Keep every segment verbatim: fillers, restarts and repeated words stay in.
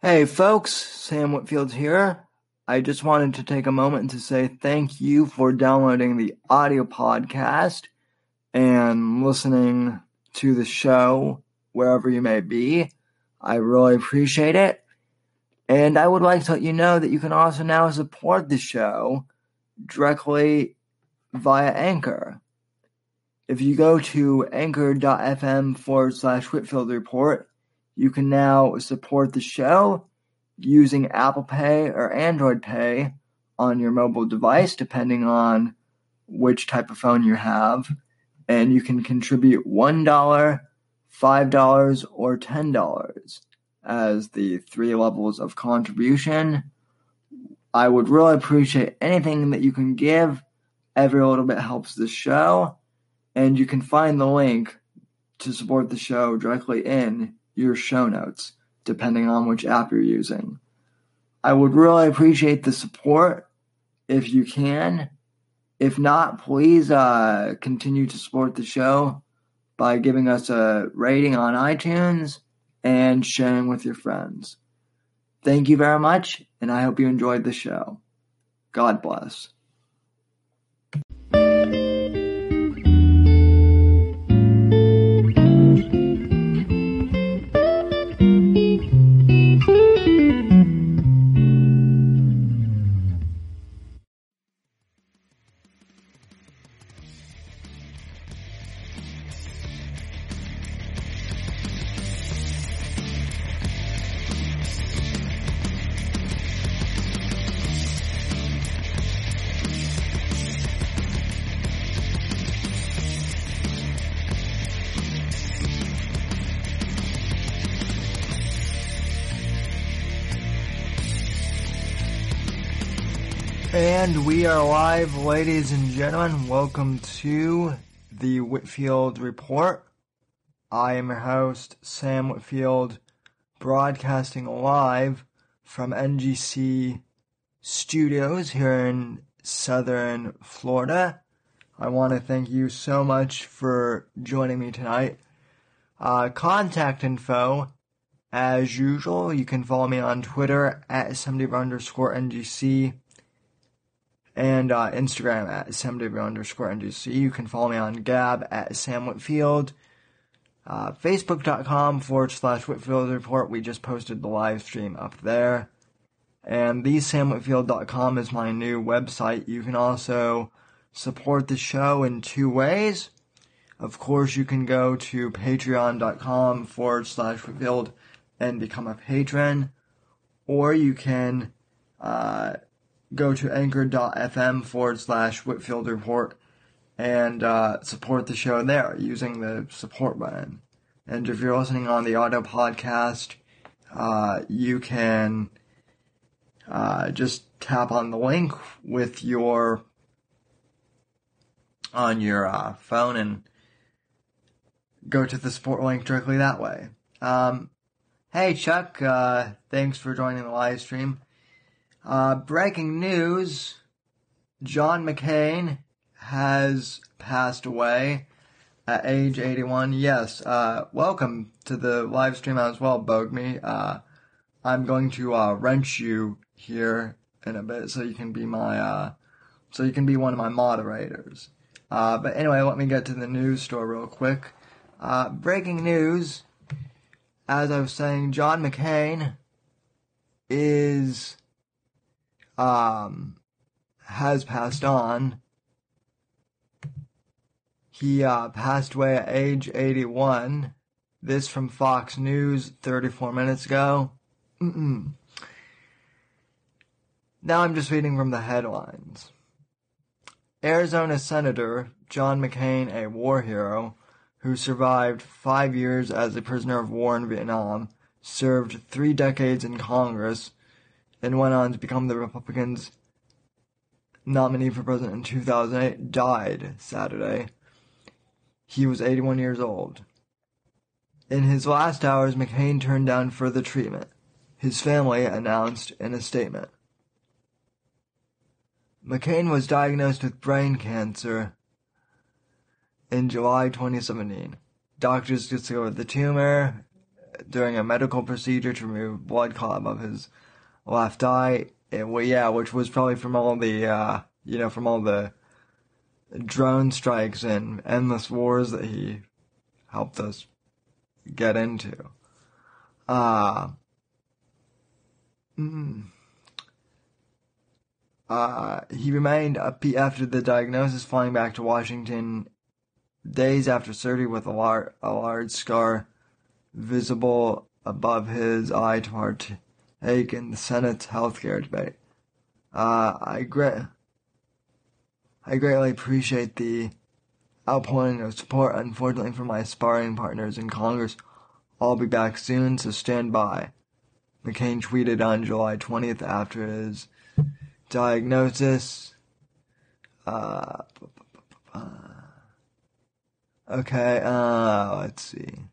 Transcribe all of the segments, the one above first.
Hey folks, Sam Whitfield here. I just wanted to take a moment to say thank you for downloading the audio podcast and listening to the show wherever you may be. I really appreciate it. And I would like to let you know that you can also now support the show directly via Anchor. If you go to anchor.fm forward slash Whitfield Report, you can now support the show using Apple Pay or Android Pay on your mobile device, depending on which type of phone you have. And you can contribute one dollar, five dollars, or ten dollars as the three levels of contribution. I would really appreciate anything that you can give. Every little bit helps the show. And you can find the link to support the show directly in your show notes, depending on which app you're using. I would really appreciate the support if you can. If not, please uh, continue to support the show by giving us a rating on iTunes and sharing with your friends. Thank you very much, and I hope you enjoyed the show. God bless. And we are live, ladies and gentlemen. Welcome to the Whitfield Report. I am your host, Sam Whitfield, broadcasting live from N G C Studios here in Southern Florida. I want to thank you so much for joining me tonight. Uh, contact info, as usual, you can follow me on Twitter at Sam Diver underscore N G C. And uh, Instagram at samw underscore NGC. You can follow me on Gab at Sam Whitfield. Uh, Facebook.com forward slash Whitfield Report. We just posted the live stream up there. And the sam whitfield dot com is my new website. You can also support the show in two ways. Of course, you can go to patreon.com forward slash Whitfield and become a patron. Or you can... Uh, Go to anchor.fm forward slash Whitfield Report and uh, support the show there using the support button. And if you're listening on the audio podcast, uh, you can uh, just tap on the link with your on your uh, phone and go to the support link directly that way. Um, hey, Chuck, uh, thanks for joining the live stream. Uh, breaking news, John McCain has passed away at age eighty-one. Yes, uh, welcome to the live stream as well, Bogme. Uh, I'm going to, uh, wrench you here in a bit so you can be my, uh, so you can be one of my moderators. Uh, but anyway, let me get to the news story real quick. Uh, breaking news, as I was saying, John McCain is... Um, has passed on. He uh, passed away at age eighty-one. This from Fox News thirty-four minutes ago. Mm-mm. Now I'm just reading from the headlines. Arizona Senator John McCain, a war hero who survived five years as a prisoner of war in Vietnam, served three decades in Congress, and went on to become the Republicans' nominee for president in two thousand eight, died Saturday. He was eighty-one years old. In his last hours, McCain turned down further treatment, his family announced in a statement. McCain was diagnosed with brain cancer in July twenty seventeen. Doctors discovered the tumor during a medical procedure to remove blood clot of his left eye. And well, yeah, which was probably from all the, uh, you know, from all the drone strikes and endless wars that he helped us get into. Uh, mm, uh, he remained a P after the diagnosis, flying back to Washington days after surgery with a, lar- a large scar visible above his eye to part. Hake in the Senate's healthcare debate. Uh, I gra- I greatly appreciate the outpouring of support. Unfortunately for my sparring partners in Congress, I'll be back soon, so stand by. McCain tweeted on July twentieth after his diagnosis. Uh, okay, uh, let's see.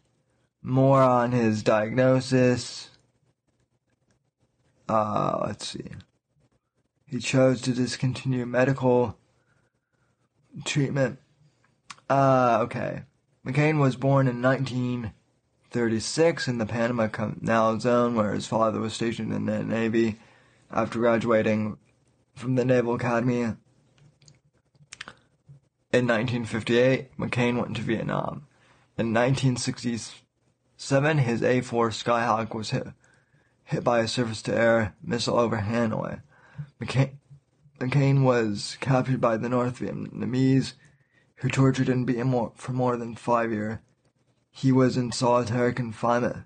More on his diagnosis. Uh, let's see. He chose to discontinue medical treatment. Uh, okay. McCain was born in nineteen thirty-six in the Panama Canal Zone, where his father was stationed in the Navy after graduating from the Naval Academy. In nineteen fifty-eight, McCain went to Vietnam. In nineteen sixty-seven, his A four Skyhawk was hit. hit by a surface-to-air missile over Hanoi. McCain, McCain was captured by the North Vietnamese, who tortured and beat him for more than five years. He was in solitary confinement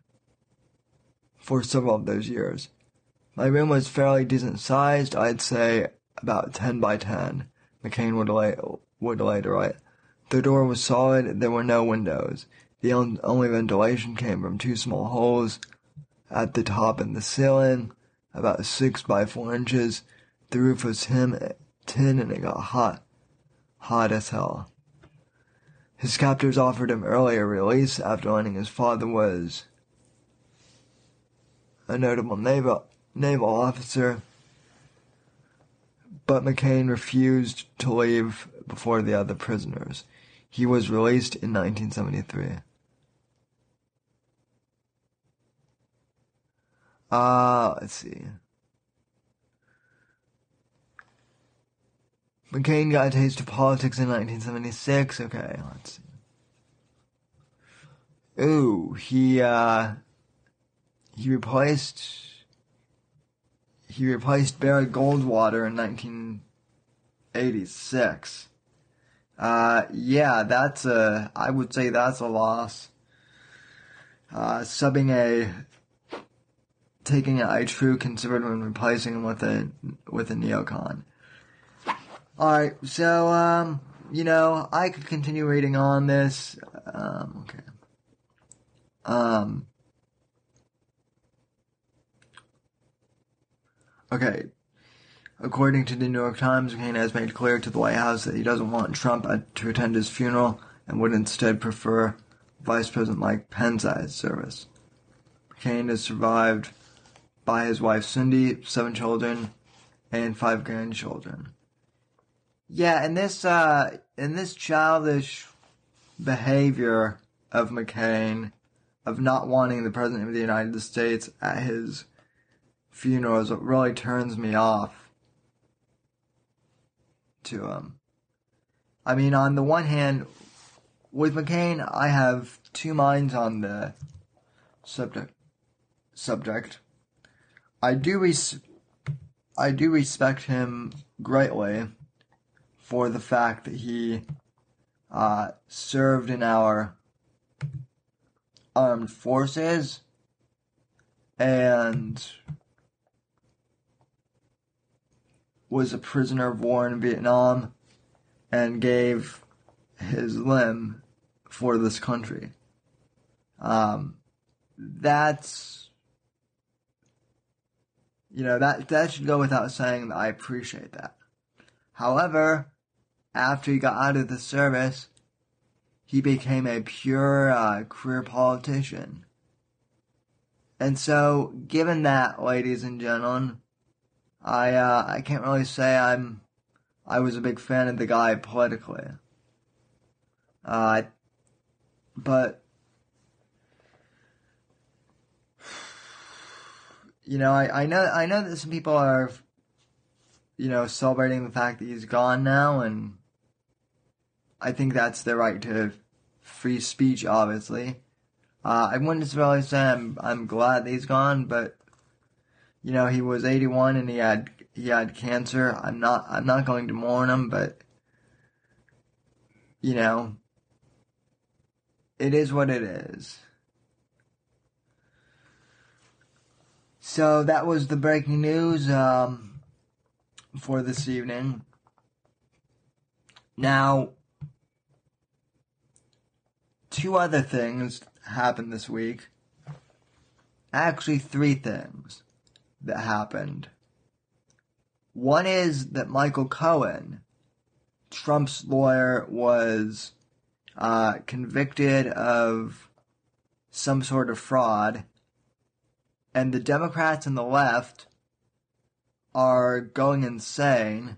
for several of those years. My room was fairly decent-sized, I'd say about ten by ten, McCain would, lay, would later write. The door was solid, there were no windows. The only ventilation came from two small holes at the top and the ceiling, about six by four inches. The roof was tin and it got hot, hot as hell. His captors offered him earlier release after learning his father was a notable naval, naval officer, but McCain refused to leave before the other prisoners. He was released in nineteen seventy-three. Uh, let's see. McCain got a taste of politics in nineteen seventy-six. Okay, let's see. Ooh, he, uh, he replaced, he replaced Barry Goldwater in nineteen eighty-six. Uh, yeah, that's a, I would say that's a loss. Uh, subbing a, taking a true conservative and replacing him with a with a neocon. Alright, so, um, you know, I could continue reading on this. Um, okay. Um. Okay. According to the New York Times, McCain has made clear to the White House that he doesn't want Trump to attend his funeral and would instead prefer Vice President Mike Pence's service. McCain is survived by his wife Cindy, seven children, and five grandchildren. Yeah, and this uh, and this childish behavior of McCain, of not wanting the President of the United States at his funeral, is what really turns me off to him. I mean, on the one hand, with McCain, I have two minds on the subject. Subject. I do res- I do respect him greatly for the fact that he uh, served in our armed forces and was a prisoner of war in Vietnam and gave his limb for this country. Um, that's You know, that that should go without saying that I appreciate that. However, after he got out of the service, he became a pure uh, career politician. And so, given that, ladies and gentlemen, I uh, I can't really say I'm I was a big fan of the guy politically. Uh, but you know, I, I know I know that some people are, you know, celebrating the fact that he's gone now, and I think that's their right to free speech, obviously. Uh, I wouldn't necessarily say I'm, I'm glad that he's gone, but, you know, he was eighty-one and he had he had cancer. I'm not I'm not going to mourn him, but, you know, it is what it is. So that was the breaking news um, for this evening. Now, two other things happened this week. Actually, three things that happened. One is that Michael Cohen, Trump's lawyer, was uh, convicted of some sort of fraud, and the Democrats and the left are going insane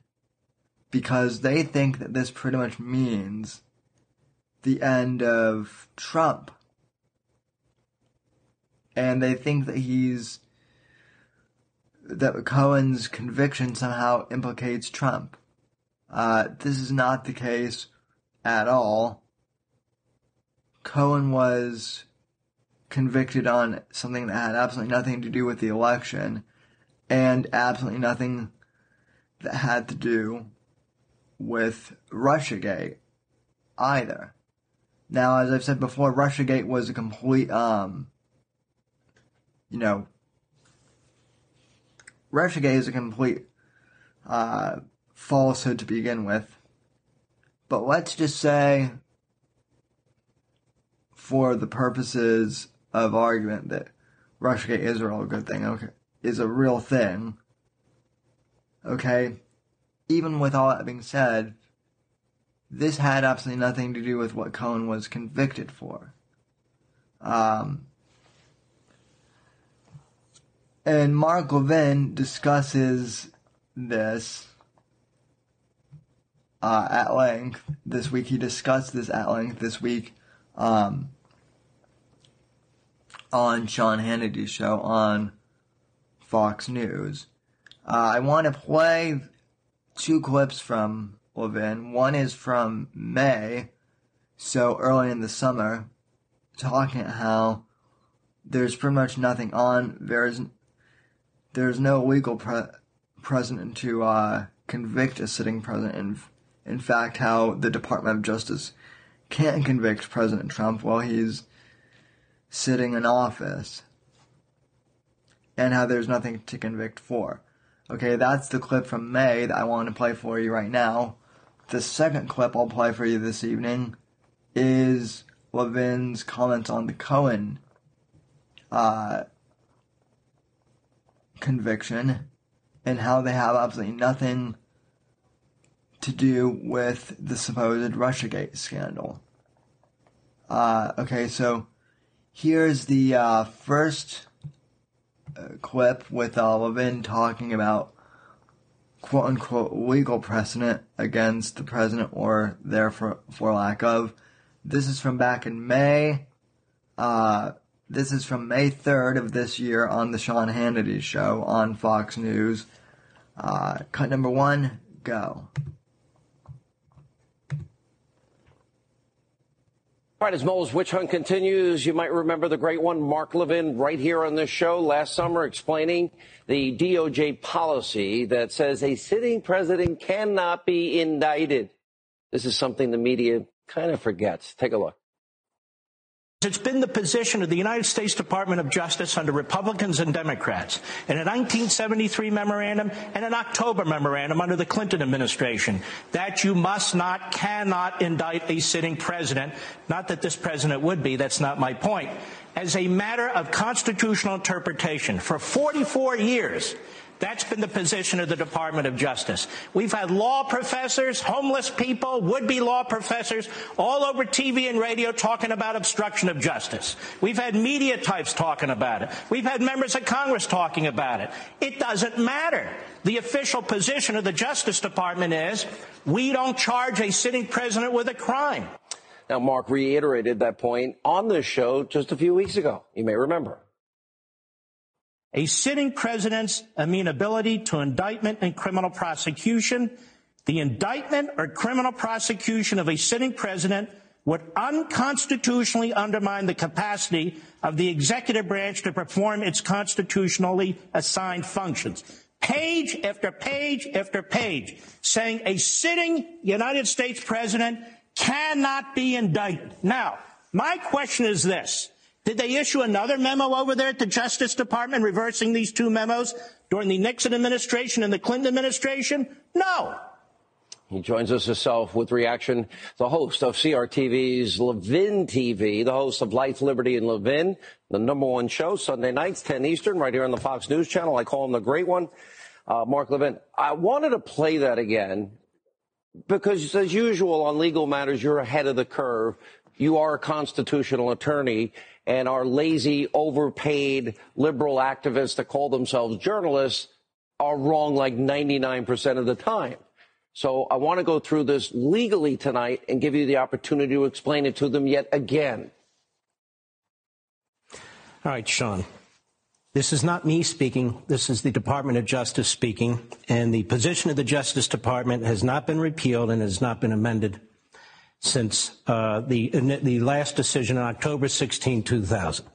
because they think that this pretty much means the end of Trump. And they think that he's, that Cohen's conviction somehow implicates Trump. Uh, this is not the case at all. Cohen was convicted on something that had absolutely nothing to do with the election, and absolutely nothing that had to do with Russiagate either. Now, as I've said before, Russiagate was a complete, um, you know, Russiagate is a complete uh, falsehood to begin with. But let's just say, for the purposes of argument, that Russiagate is a real good thing, okay, is a real thing, okay? Even with all that being said, this had absolutely nothing to do with what Cohen was convicted for. Um, and Mark Levin discusses this uh, at length this week. He discussed this at length this week um, on Sean Hannity's show on Fox News. Uh, I want to play two clips from Levin. One is from May, so early in the summer, talking how there's pretty much nothing on. There's there's no legal pre- precedent to uh, convict a sitting president. In, in fact, how the Department of Justice can't convict President Trump while he's sitting in office, and how there's nothing to convict for. Okay, that's the clip from May that I want to play for you right now. The second clip I'll play for you this evening is Levin's comments on the Cohen uh, conviction, and how they have absolutely nothing to do with the supposed Russiagate scandal. Uh, okay, so here's the uh, first uh, clip with uh, Levin talking about quote-unquote legal precedent against the president, or therefore for lack of. This is from back in May. Uh, this is from May third of this year on the Sean Hannity show on Fox News. Uh, cut number one, go. All right, as Mueller's witch hunt continues, you might remember the great one, Mark Levin, right here on this show last summer, explaining the D O J policy that says a sitting president cannot be indicted. This is something the media kind of forgets. Take a look. It's been the position of the United States Department of Justice under Republicans and Democrats in a nineteen seventy-three memorandum and an October memorandum under the Clinton administration that you must not, cannot indict a sitting president. Not that this president would be, that's not my point. As a matter of constitutional interpretation, for forty-four years, that's been the position of the Department of Justice. We've had law professors, homeless people, would-be law professors all over T V and radio talking about obstruction of justice. We've had media types talking about it. We've had members of Congress talking about it. It doesn't matter. The official position of the Justice Department is we don't charge a sitting president with a crime. Now, Mark reiterated that point on this show just a few weeks ago. You may remember. a sitting president's amenability to indictment and criminal prosecution. The indictment or criminal prosecution of a sitting president would unconstitutionally undermine the capacity of the executive branch to perform its constitutionally assigned functions. Page after page after page saying a sitting United States president cannot be indicted. Now, my question is this. Did they issue another memo over there at the Justice Department reversing these two memos during the Nixon administration and the Clinton administration? No. He joins us himself with reaction, the host of C R T V's Levin T V, the host of Life, Liberty, and Levin, the number one show, Sunday nights, ten Eastern, right here on the Fox News channel. I call him the great one, uh, Mark Levin. I wanted to play that again because, as usual, on legal matters, you're ahead of the curve. You are a constitutional attorney, and our lazy, overpaid liberal activists that call themselves journalists are wrong like ninety-nine percent of the time. So I want to go through this legally tonight and give you the opportunity to explain it to them yet again. All right, Sean, this is not me speaking. This is the Department of Justice speaking. And the position of the Justice Department has not been repealed and has not been amended since uh, the, the last decision on October sixteenth, two thousand.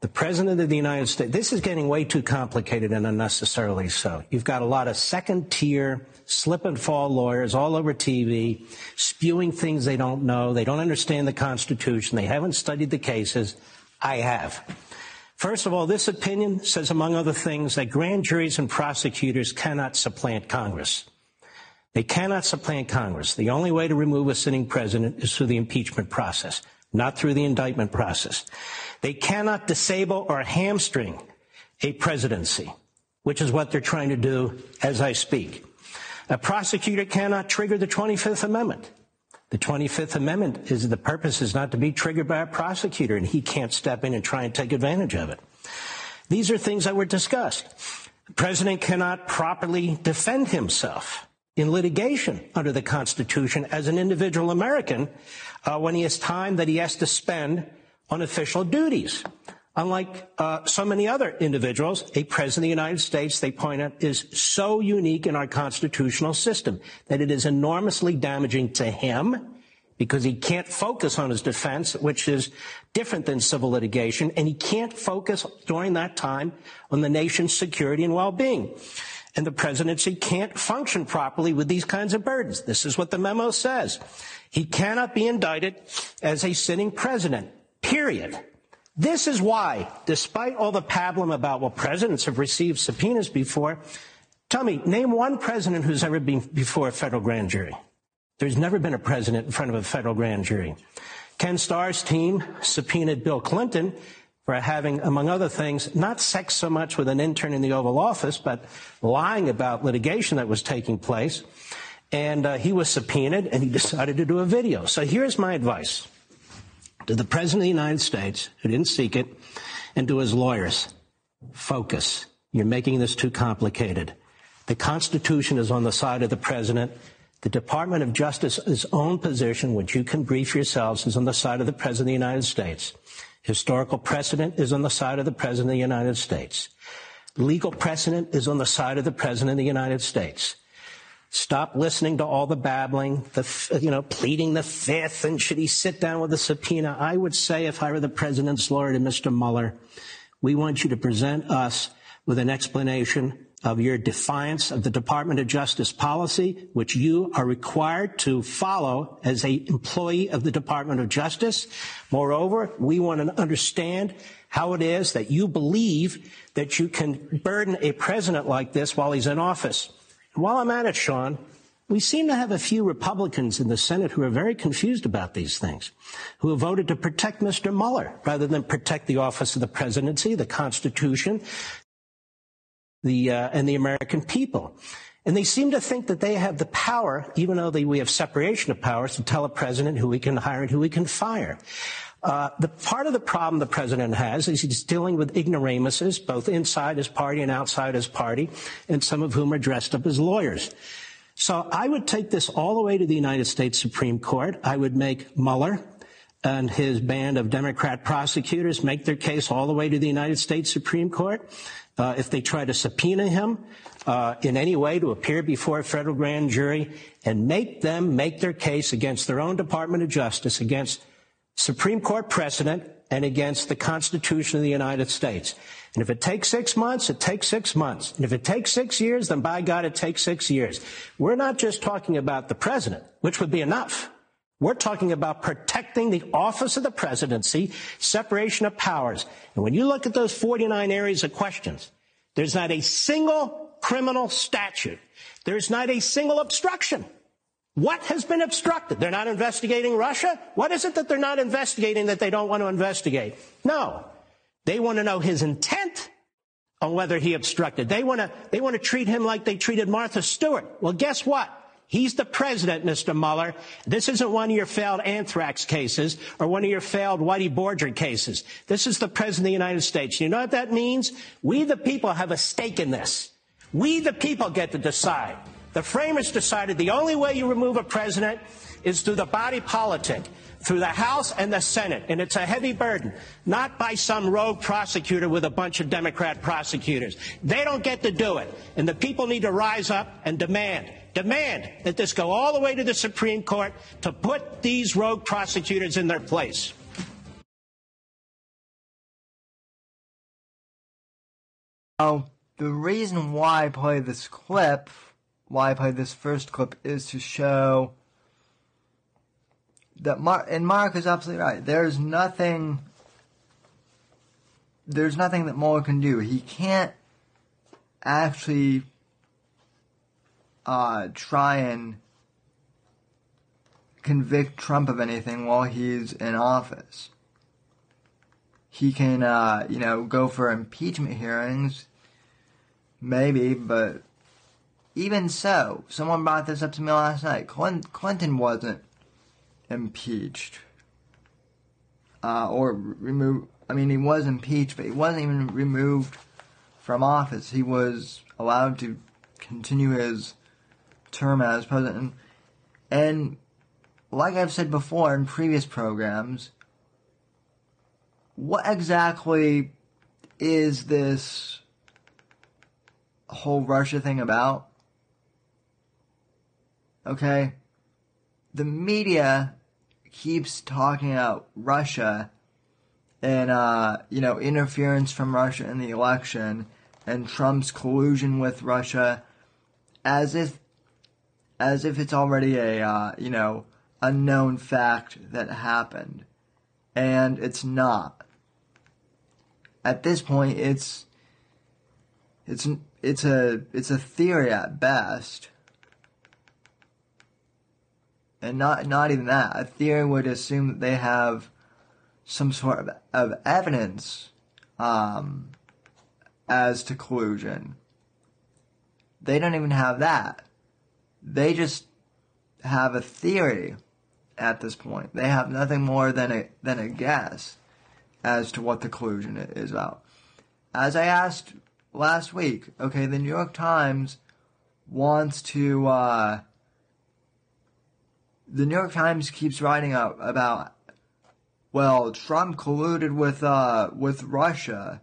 The President of the United States, this is getting way too complicated and unnecessarily so. You've got a lot of second-tier slip and fall lawyers all over T V spewing things they don't know. They don't understand the Constitution. They haven't studied the cases. I have. First of all, this opinion says, among other things, that grand juries and prosecutors cannot supplant Congress. They cannot supplant Congress. The only way to remove a sitting president is through the impeachment process, not through the indictment process. They cannot disable or hamstring a presidency, which is what they're trying to do as I speak. A prosecutor cannot trigger the twenty-fifth Amendment. The twenty-fifth Amendment is the purpose is not to be triggered by a prosecutor, and he can't step in and try and take advantage of it. These are things that were discussed. The president cannot properly defend himself in litigation under the Constitution as an individual American uh, when he has time that he has to spend on official duties. Unlike uh, so many other individuals, a president of the United States, they point out, is so unique in our constitutional system that it is enormously damaging to him because he can't focus on his defense, which is different than civil litigation, and he can't focus during that time on the nation's security and well-being. And the presidency can't function properly with these kinds of burdens. This is what the memo says. He cannot be indicted as a sitting president, period. This is why, despite all the pablum about, well, presidents have received subpoenas before, tell me, name one president who's ever been before a federal grand jury. There's never been a president in front of a federal grand jury. Ken Starr's team subpoenaed Bill Clinton for having, among other things, not sex so much with an intern in the Oval Office, but lying about litigation that was taking place. And uh, he was subpoenaed, and he decided to do a video. So here's my advice to the President of the United States, who didn't seek it, and to his lawyers. Focus. You're making this too complicated. The Constitution is on the side of the President. The Department of Justice's own position, which you can brief yourselves, is on the side of the President of the United States. Historical precedent is on the side of the President of the United States. Legal precedent is on the side of the President of the United States. Stop listening to all the babbling, the, you know, pleading the fifth, and should he sit down with a subpoena? I would say, if I were the president's lawyer, to Mister Mueller, we want you to present us with an explanation of your defiance of the Department of Justice policy, which you are required to follow as an employee of the Department of Justice. Moreover, we want to understand how it is that you believe that you can burden a president like this while he's in office. And while I'm at it, Sean, we seem to have a few Republicans in the Senate who are very confused about these things, who have voted to protect Mister Mueller rather than protect the office of the presidency, the Constitution, The, uh, and the American people. And they seem to think that they have the power, even though they, we have separation of powers, to tell a president who he can hire and who he can fire. Uh, the part of the problem the president has is he's dealing with ignoramuses, both inside his party and outside his party, and some of whom are dressed up as lawyers. So I would take this all the way to the United States Supreme Court. I would make Mueller and his band of Democrat prosecutors make their case all the way to the United States Supreme Court. Uh, if they try to subpoena him uh, in any way to appear before a federal grand jury and make them make their case against their own Department of Justice, against Supreme Court precedent, and against the Constitution of the United States. And if it takes six months, it takes six months. And if it takes six years, then by God, it takes six years. We're not just talking about the president, which would be enough. We're talking about protecting the office of the presidency, separation of powers. And when you look at those forty-nine areas of questions, there's not a single criminal statute. There's not a single obstruction. What has been obstructed? They're not investigating Russia? What is it that they're not investigating that they don't want to investigate? No. They want to know his intent on whether he obstructed. They want to, they want to treat him like they treated Martha Stewart. Well, guess what? He's the president, Mister Mueller. This isn't one of your failed anthrax cases or one of your failed Whitey Bulger cases. This is the president of the United States. You know what that means? We, the people, have a stake in this. We, the people, get to decide. The framers decided the only way you remove a president is through the body politic, through the House and the Senate. And it's a heavy burden, not by some rogue prosecutor with a bunch of Democrat prosecutors. They don't get to do it. And the people need to rise up and demand, demand that this go all the way to the Supreme Court to put these rogue prosecutors in their place. Now, the reason why I play this clip why I played this first clip is to show that Mark, and Mark is absolutely right. There's nothing, there's nothing that Mueller can do. He can't actually uh, try and convict Trump of anything while he's in office. He can, uh, you know, go for impeachment hearings, maybe, but. Even so, someone brought this up to me last night. Clinton wasn't impeached. Uh, or removed. I mean, he was impeached, but he wasn't even removed from office. He was allowed to continue his term as president. And like I've said before in previous programs, what exactly is this whole Russia thing about? Okay, the media keeps talking about Russia and, uh, you know, interference from Russia in the election and Trump's collusion with Russia as if, as if it's already a, uh, you know, a known fact that happened. And it's not. At this point, it's, it's, it's a, it's a theory at best. And not not even that. A theory would assume that they have some sort of, of evidence um, as to collusion. They don't even have that. They just have a theory at this point. They have nothing more than a, than a guess as to what the collusion is about. As I asked last week, okay, the New York Times wants to... Uh, The New York Times keeps writing up about, well, Trump colluded with uh with Russia,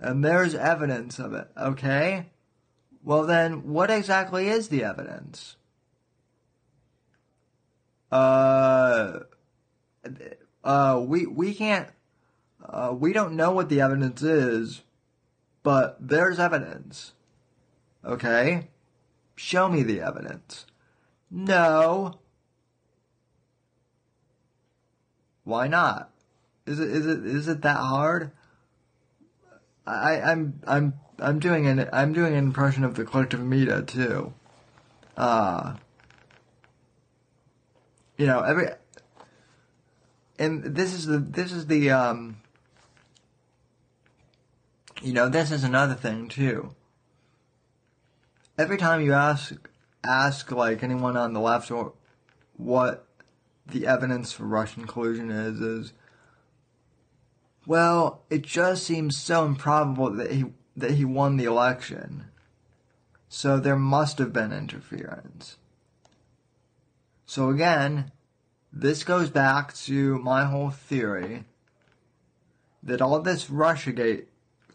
and there's evidence of it. Okay, well then, what exactly is the evidence? Uh, uh, we we can't, uh, we don't know what the evidence is, but there's evidence. Okay, show me the evidence. No. Why not? Is it is it is it that hard? I, I'm I'm I'm doing an I'm doing an impression of the collective media too. Uh you know every and this is the this is the um you know this is another thing too. Every time you ask ask like anyone on the left or what the evidence for Russian collusion is, is, well, it just seems so improbable that he, that he won the election. So there must have been interference. So again, This goes back to my whole theory that all this Russiagate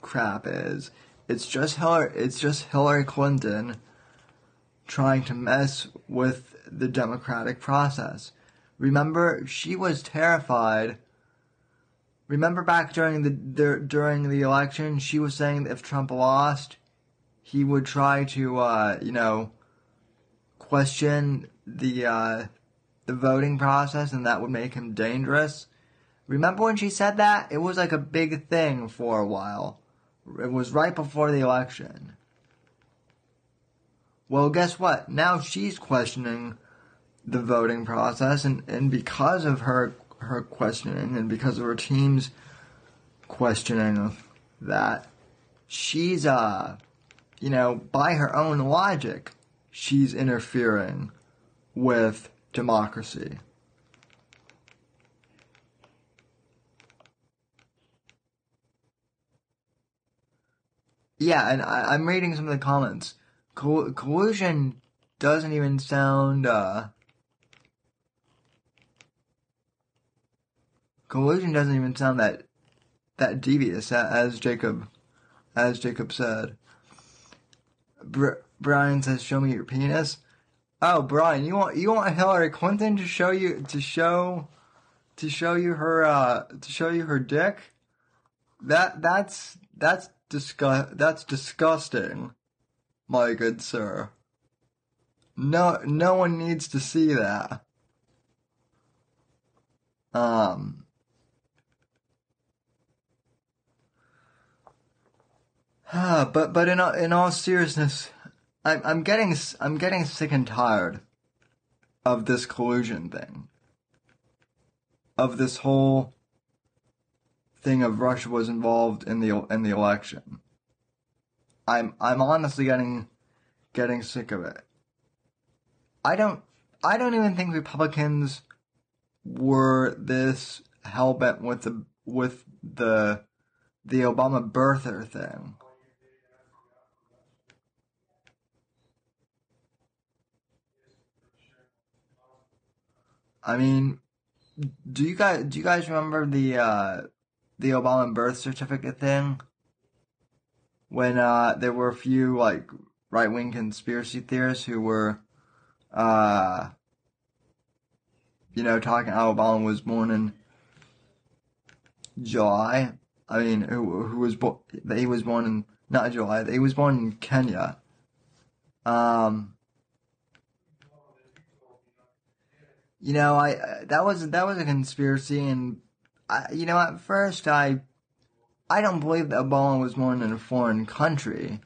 crap is, it's just Hillary, it's just Hillary Clinton trying to mess with the democratic process. Remember, she was terrified. Remember back during the, the during the election, she was saying that if Trump lost, he would try to, uh, you know, question the uh, the voting process, and that would make him dangerous. Remember when she said that? It was like a big thing for a while. It was right before the election. Well, guess what? Now she's questioning the voting process, and, and because of her her questioning and because of her team's questioning of that, she's, uh, you know, by her own logic, she's interfering with democracy. Yeah, and I, I'm reading some of the comments. Coll- collusion doesn't even sound, uh... Collusion doesn't even sound that that devious, as Jacob, as Jacob said. Br- Brian says, "Show me your penis." Oh, Brian, you want you want Hillary Clinton to show you to show to show you her uh, to show you her dick? That that's that's. Disgu- that's disgusting, my good sir. No, no one needs to see that. Um. But but in all, in all seriousness, I'm I'm getting I'm getting sick and tired of this collusion thing. Of this whole thing of Russia was involved in the in the election. I'm I'm honestly getting getting sick of it. I don't I don't even think Republicans were this hellbent with the with the the Obama birther thing. I mean, do you guys do you guys remember the uh, the Obama birth certificate thing, when uh, there were a few like right-wing conspiracy theorists who were, uh, you know, talking how Obama was born in July. I mean, who who was born? That he was born in not July. That he was born in Kenya. Um, you know, I that was that was a conspiracy. And you know, at first, I I don't believe that Obama was born in a foreign country.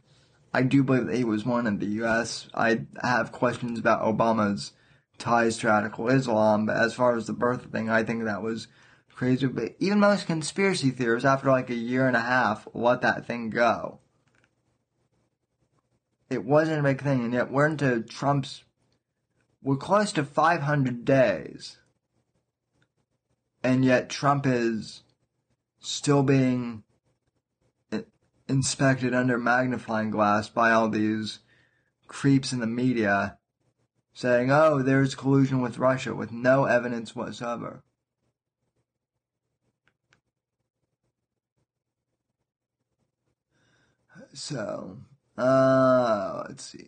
I do believe that he was born in the U S. I have questions about Obama's ties to radical Islam, but as far as the birth thing, I think that was crazy. But even most conspiracy theorists, after like a year and a half, let that thing go. It wasn't a big thing, and yet we're into Trump's... We're close to five hundred days... And yet Trump is still being inspected under magnifying glass by all these creeps in the media saying, oh, there's collusion with Russia with no evidence whatsoever. So, uh, let's see.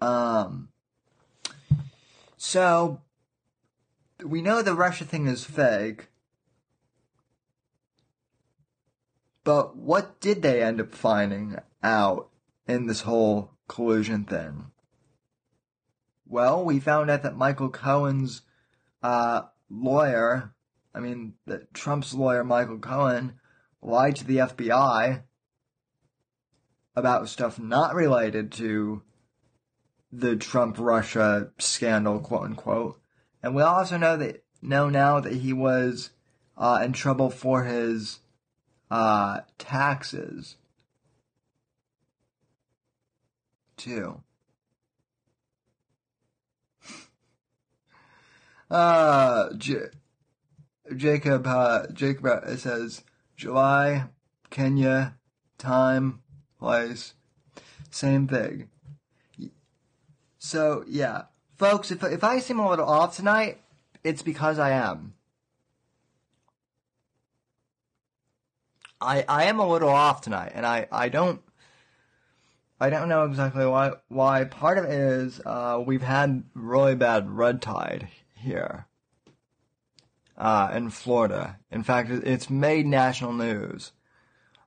Um... So, we know the Russia thing is fake, but what did they end up finding out in this whole collusion thing? Well, we found out that Michael Cohen's uh, lawyer, I mean, that Trump's lawyer, Michael Cohen, lied to the F B I about stuff not related to the Trump-Russia scandal, quote-unquote. And we also know that know now that he was uh, in trouble for his uh, taxes, too. uh, J- Jacob, uh, Jacob, it says, July, Kenya, time, place, same thing. So, yeah. Folks, if if I seem a little off tonight, it's because I am. I I am a little off tonight, and I, I don't... I don't know exactly why. Why part of it is uh, we've had really bad red tide here uh, in Florida. In fact, it's made national news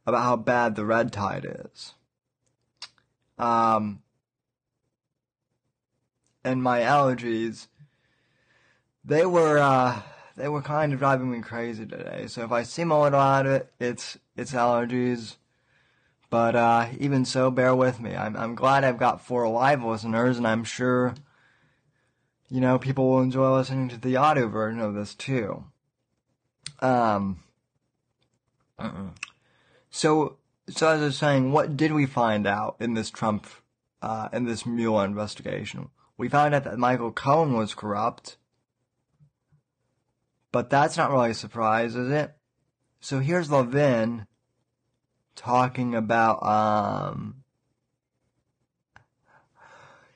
about how bad the red tide is. Um, and my allergies, they were uh, they were kind of driving me crazy today. So if I seem a little out of it, it's it's allergies. But uh, even so, bear with me. I'm I'm glad I've got four live listeners, and I'm sure, you know, people will enjoy listening to the audio version of this too. Um. Uh-uh. So so as I was saying, what did we find out in this Trump, uh, in this Mueller investigation? We found out that Michael Cohen was corrupt, but that's not really a surprise, is it? So here's Levin talking about um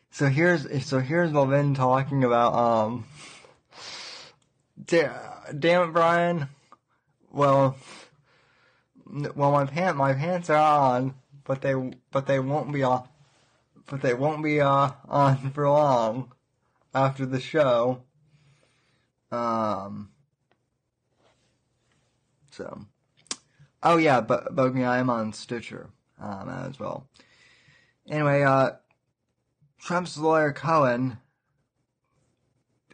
so here's so here's Levin talking about um da- damn it Brian well well my pant my pants are on but they but they won't be off but they won't be uh, on for long after the show um so Oh, yeah, but Bogey, I am on Stitcher um, as well. Anyway, uh, Trump's lawyer, Cohen,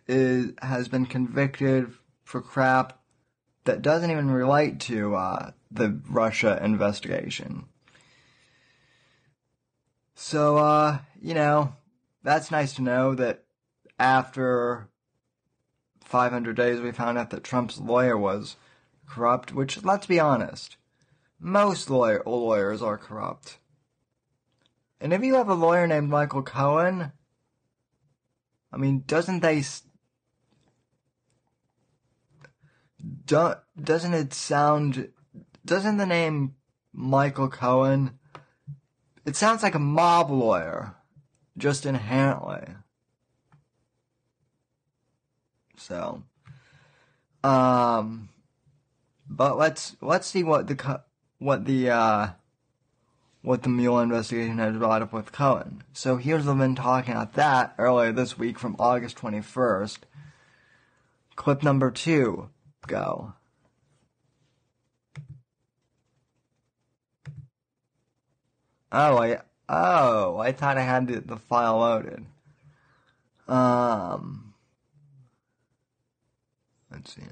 is, has been convicted for crap that doesn't even relate to uh, the Russia investigation. So, uh, you know, that's nice to know that after five hundred days we found out that Trump's lawyer was corrupt, which, let's be honest, most lawyer, lawyers are corrupt. And if you have a lawyer named Michael Cohen, I mean, doesn't they... Don't, doesn't it sound... Doesn't the name Michael Cohen... It sounds like a mob lawyer, just inherently. So... Um... But let's let's see what the what the uh, what the Mueller investigation has brought up with Cohen. So here's Levin talking about that earlier this week from August twenty-first. Clip number two, go. Oh, I oh I thought I had the, the file loaded. Um, let's see.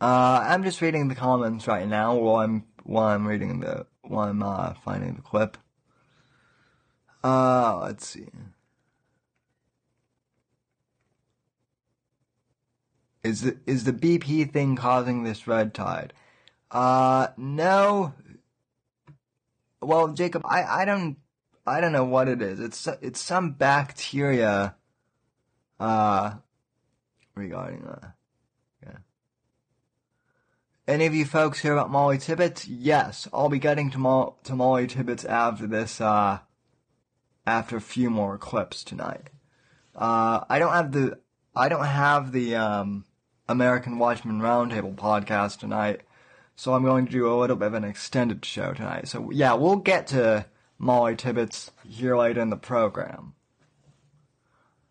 Uh, I'm just reading the comments right now while I'm while I'm reading the while I'm uh, finding the clip. Uh, let's see. Is the is the B P thing causing this red tide? Uh, no. Well, Jacob, I, I don't I don't know what it is. It's it's some bacteria. Uh, regarding that. Any of you folks hear about Mollie Tibbetts? Yes, I'll be getting to, Mo- to Mollie Tibbetts after this, uh, after a few more clips tonight. Uh, I don't have the, I don't have the, um, American Watchman Roundtable podcast tonight, so I'm going to do a little bit of an extended show tonight. So, yeah, we'll get to Mollie Tibbetts here later in the program.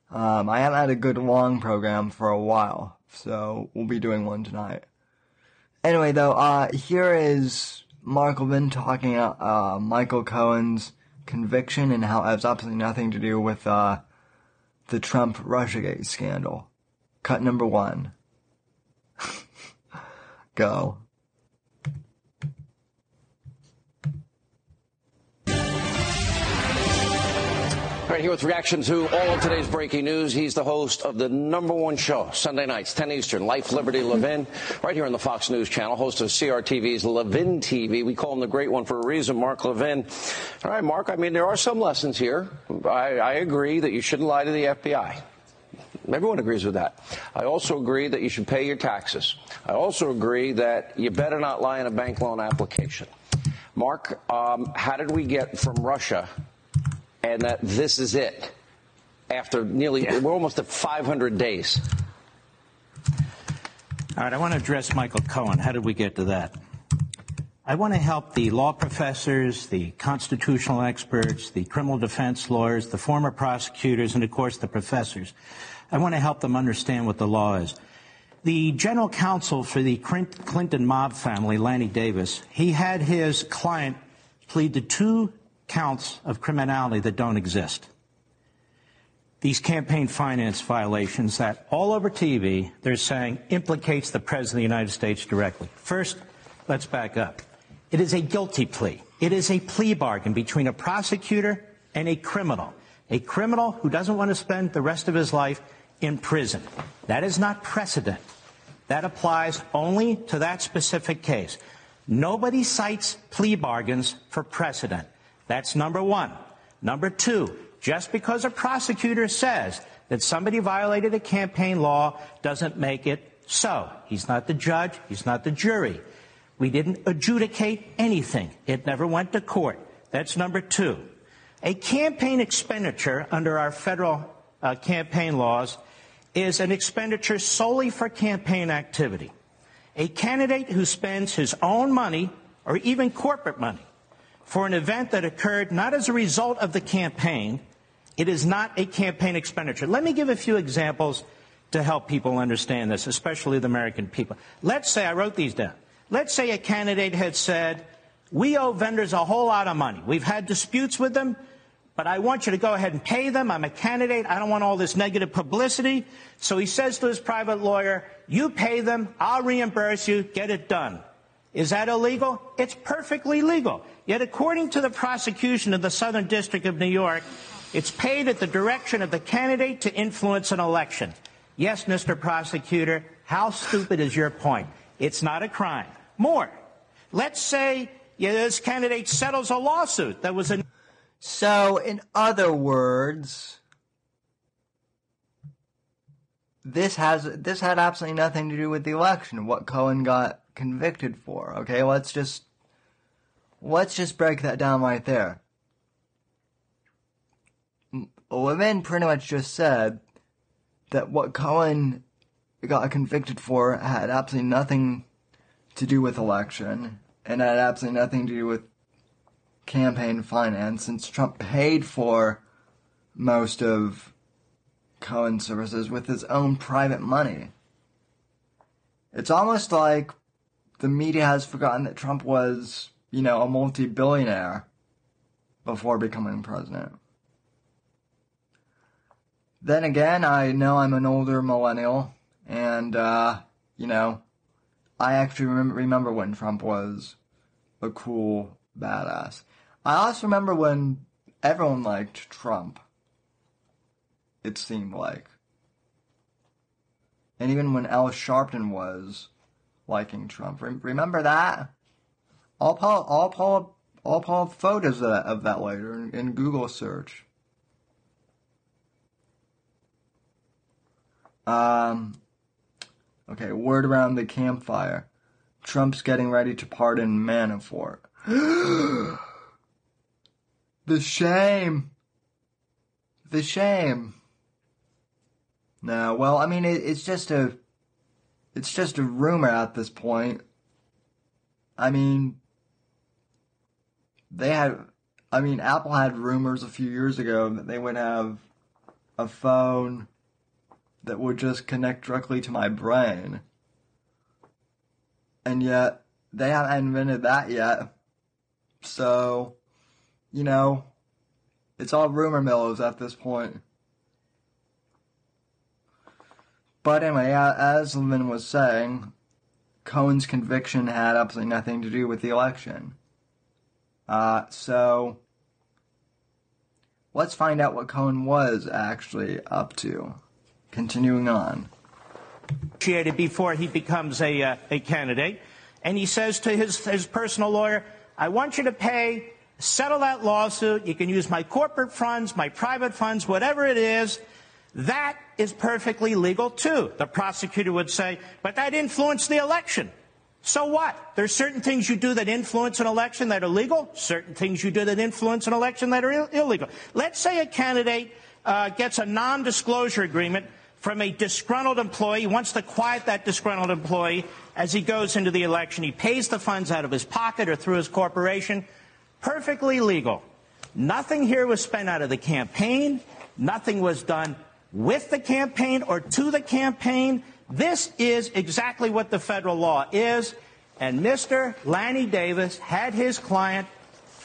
Um, I haven't had a good long program for a while, so we'll be doing one tonight. Anyway, though, uh, here is Mark Levin talking about uh, Michael Cohen's conviction and how it has absolutely nothing to do with uh, the Trump Russiagate scandal. Cut number one. Go. All right, here with reaction to all of today's breaking news. He's the host of the number one show, Sunday nights, ten Eastern, Life, Liberty, Levin, right here on the Fox News channel, host of C R T V's Levin T V. We call him the great one for a reason, Mark Levin. All right, Mark, I mean, there are some lessons here. I, I agree that you shouldn't lie to the F B I. Everyone agrees with that. I also agree that you should pay your taxes. I also agree that you better not lie in a bank loan application. Mark, um, how did we get from Russia and that this is it after nearly, yeah. we're almost at five hundred days? All right, I want to address Michael Cohen. How did we get to that? I want to help the law professors, the constitutional experts, the criminal defense lawyers, the former prosecutors, and, of course, the professors. I want to help them understand what the law is. The general counsel for the Clinton mob family, Lanny Davis, he had his client plead to two counts of criminality that don't exist. These campaign finance violations that all over T V, they're saying, implicates the President of the United States directly. First, let's back up. It is a guilty plea. It is a plea bargain between a prosecutor and a criminal, a criminal who doesn't want to spend the rest of his life in prison. That is not precedent. That applies only to that specific case. Nobody cites plea bargains for precedent. That's number one. Number two, just because a prosecutor says that somebody violated a campaign law doesn't make it so. He's not the judge. He's not the jury. We didn't adjudicate anything. It never went to court. That's number two. A campaign expenditure under our federal uh, campaign laws is an expenditure solely for campaign activity. A candidate who spends his own money or even corporate money for an event that occurred not as a result of the campaign, it is not a campaign expenditure. Let me give a few examples to help people understand this, especially the American people. Let's say, I wrote these down, let's say a candidate had said, we owe vendors a whole lot of money. We've had disputes with them, but I want you to go ahead and pay them. I'm a candidate. I don't want all this negative publicity. So he says to his private lawyer, you pay them. I'll reimburse you. Get it done. Is that illegal? It's perfectly legal. Yet according to the prosecution of the Southern District of New York, it's paid at the direction of the candidate to influence an election. Yes, Mister Prosecutor, how stupid is your point? It's not a crime. More. Let's say yeah, this candidate settles a lawsuit that was a... So, in other words, this has this had absolutely nothing to do with the election, what Cohen got convicted for. Okay, let's just let's just break that down right there. Levin pretty much just said that what Cohen got convicted for had absolutely nothing to do with election, and had absolutely nothing to do with campaign finance, since Trump paid for most of Cohen's services with his own private money. It's almost like the media has forgotten that Trump was, you know, a multi-billionaire before becoming president. Then again, I know I'm an older millennial, and, uh, you know, I actually remember, remember when Trump was a cool badass. I also remember when everyone liked Trump, it seemed like. And even when Al Sharpton was liking Trump. Re- remember that? I'll pull, I'll pull, I'll pull photos of that, of that later in, in Google search. Um... Okay, word around the campfire. Trump's getting ready to pardon Manafort. The shame. The shame. No, well, I mean, it, it's just a... It's just a rumor at this point. I mean... They had... I mean, Apple had rumors a few years ago that they would have a phone that would just connect directly to my brain. And yet, they haven't invented that yet. So, you know, it's all rumor mills at this point. But anyway, as Levin was saying, Cohen's conviction had absolutely nothing to do with the election. Uh, so, let's find out what Cohen was actually up to. Continuing on. Before he becomes a, uh, a candidate, and he says to his, his personal lawyer, I want you to pay, settle that lawsuit, you can use my corporate funds, my private funds, whatever it is, that is perfectly legal too. The prosecutor would say, but that influenced the election. So what? There's certain things you do that influence an election that are legal, certain things you do that influence an election that are Ill- illegal. Let's say a candidate uh, gets a non-disclosure agreement from a disgruntled employee. He wants to quiet that disgruntled employee as he goes into the election. He pays the funds out of his pocket or through his corporation. Perfectly legal. Nothing here was spent out of the campaign. Nothing was done with the campaign or to the campaign. This is exactly what the federal law is, and Mister Lanny Davis had his client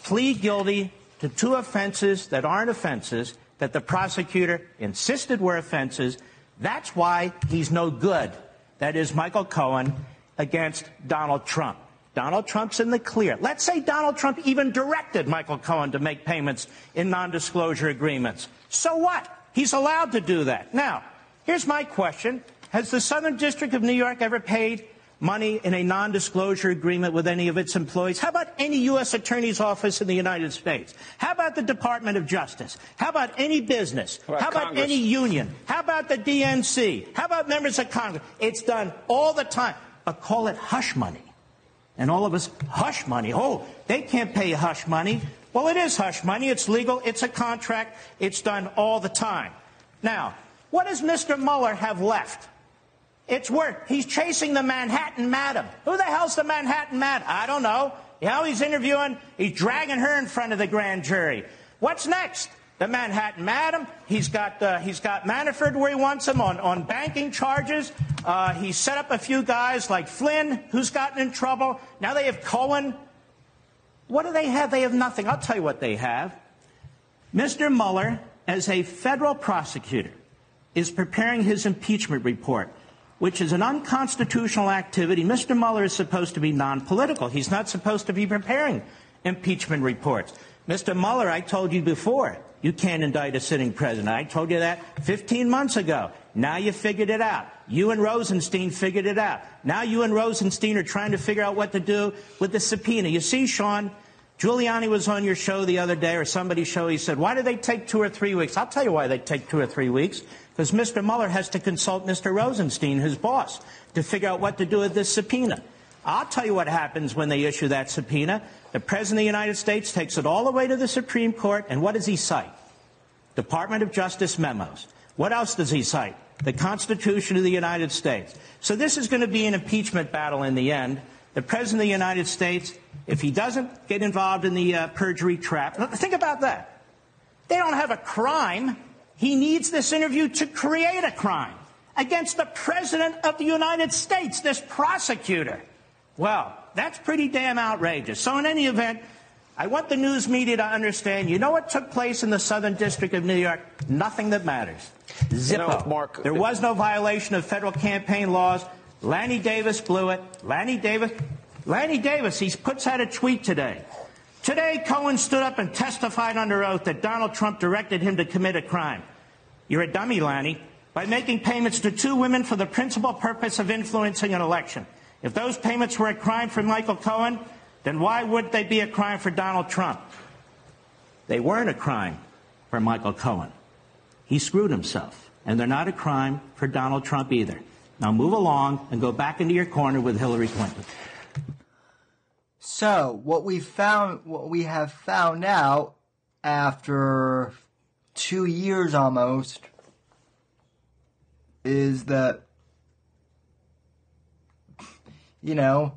plead guilty to two offenses that aren't offenses, that the prosecutor insisted were offenses. That's why he's no good. That is Michael Cohen against Donald Trump. Donald Trump's in the clear. Let's say Donald Trump even directed Michael Cohen to make payments in non-disclosure agreements. So what? He's allowed to do that. Now, here's my question. Has the Southern District of New York ever paid money in a non-disclosure agreement with any of its employees? How about any U S attorney's office in the United States? How about the Department of Justice? How about any business? How about, How about any union? How about the D N C? How about members of Congress? It's done all the time, but call it hush money. And all of us, hush money. Oh, they can't pay hush money. Well, it is hush money. It's legal. It's a contract. It's done all the time. Now, what does Mister Mueller have left? It's work. He's chasing the Manhattan Madam. Who the hell's the Manhattan Madam? I don't know. You know, he's interviewing. He's dragging her in front of the grand jury. What's next? The Manhattan Madam. He's got uh, he's got Manafort where he wants him on, on banking charges. Uh, he set up a few guys like Flynn, who's gotten in trouble. Now they have Cohen. What do they have? They have nothing. I'll tell you what they have. Mister Mueller, as a federal prosecutor, is preparing his impeachment report, which is an unconstitutional activity. Mister Mueller is supposed to be non-political. He's not supposed to be preparing impeachment reports. Mister Mueller, I told you before, you can't indict a sitting president. I told you that fifteen months ago. Now you figured it out. You and Rosenstein figured it out. Now you and Rosenstein are trying to figure out what to do with the subpoena. You see, Sean, Giuliani was on your show the other day, or somebody's show. He said, why do they take two or three weeks? I'll tell you why they take two or three weeks. Because Mister Mueller has to consult Mister Rosenstein, his boss, to figure out what to do with this subpoena. I'll tell you what happens when they issue that subpoena. The President of the United States takes it all the way to the Supreme Court, and what does he cite? Department of Justice memos. What else does he cite? The Constitution of the United States. So this is going to be an impeachment battle in the end. The President of the United States, if he doesn't get involved in the uh, perjury trap, think about that. They don't have a crime. He needs this interview to create a crime against the President of the United States, this prosecutor. Well, that's pretty damn outrageous. So in any event, I want the news media to understand, you know what took place in the Southern District of New York? Nothing that matters. Zippo. No, Mark. There was no violation of federal campaign laws. Lanny Davis blew it. Lanny Davis. Lanny Davis, he puts out a tweet today. Today, Cohen stood up and testified under oath that Donald Trump directed him to commit a crime. You're a dummy, Lanny, by making payments to two women for the principal purpose of influencing an election. If those payments were a crime for Michael Cohen, then why would they be a crime for Donald Trump? They weren't a crime for Michael Cohen. He screwed himself, and they're not a crime for Donald Trump either. Now move along and go back into your corner with Hillary Clinton. So what we found, what we have found out after two years almost, is that, you know,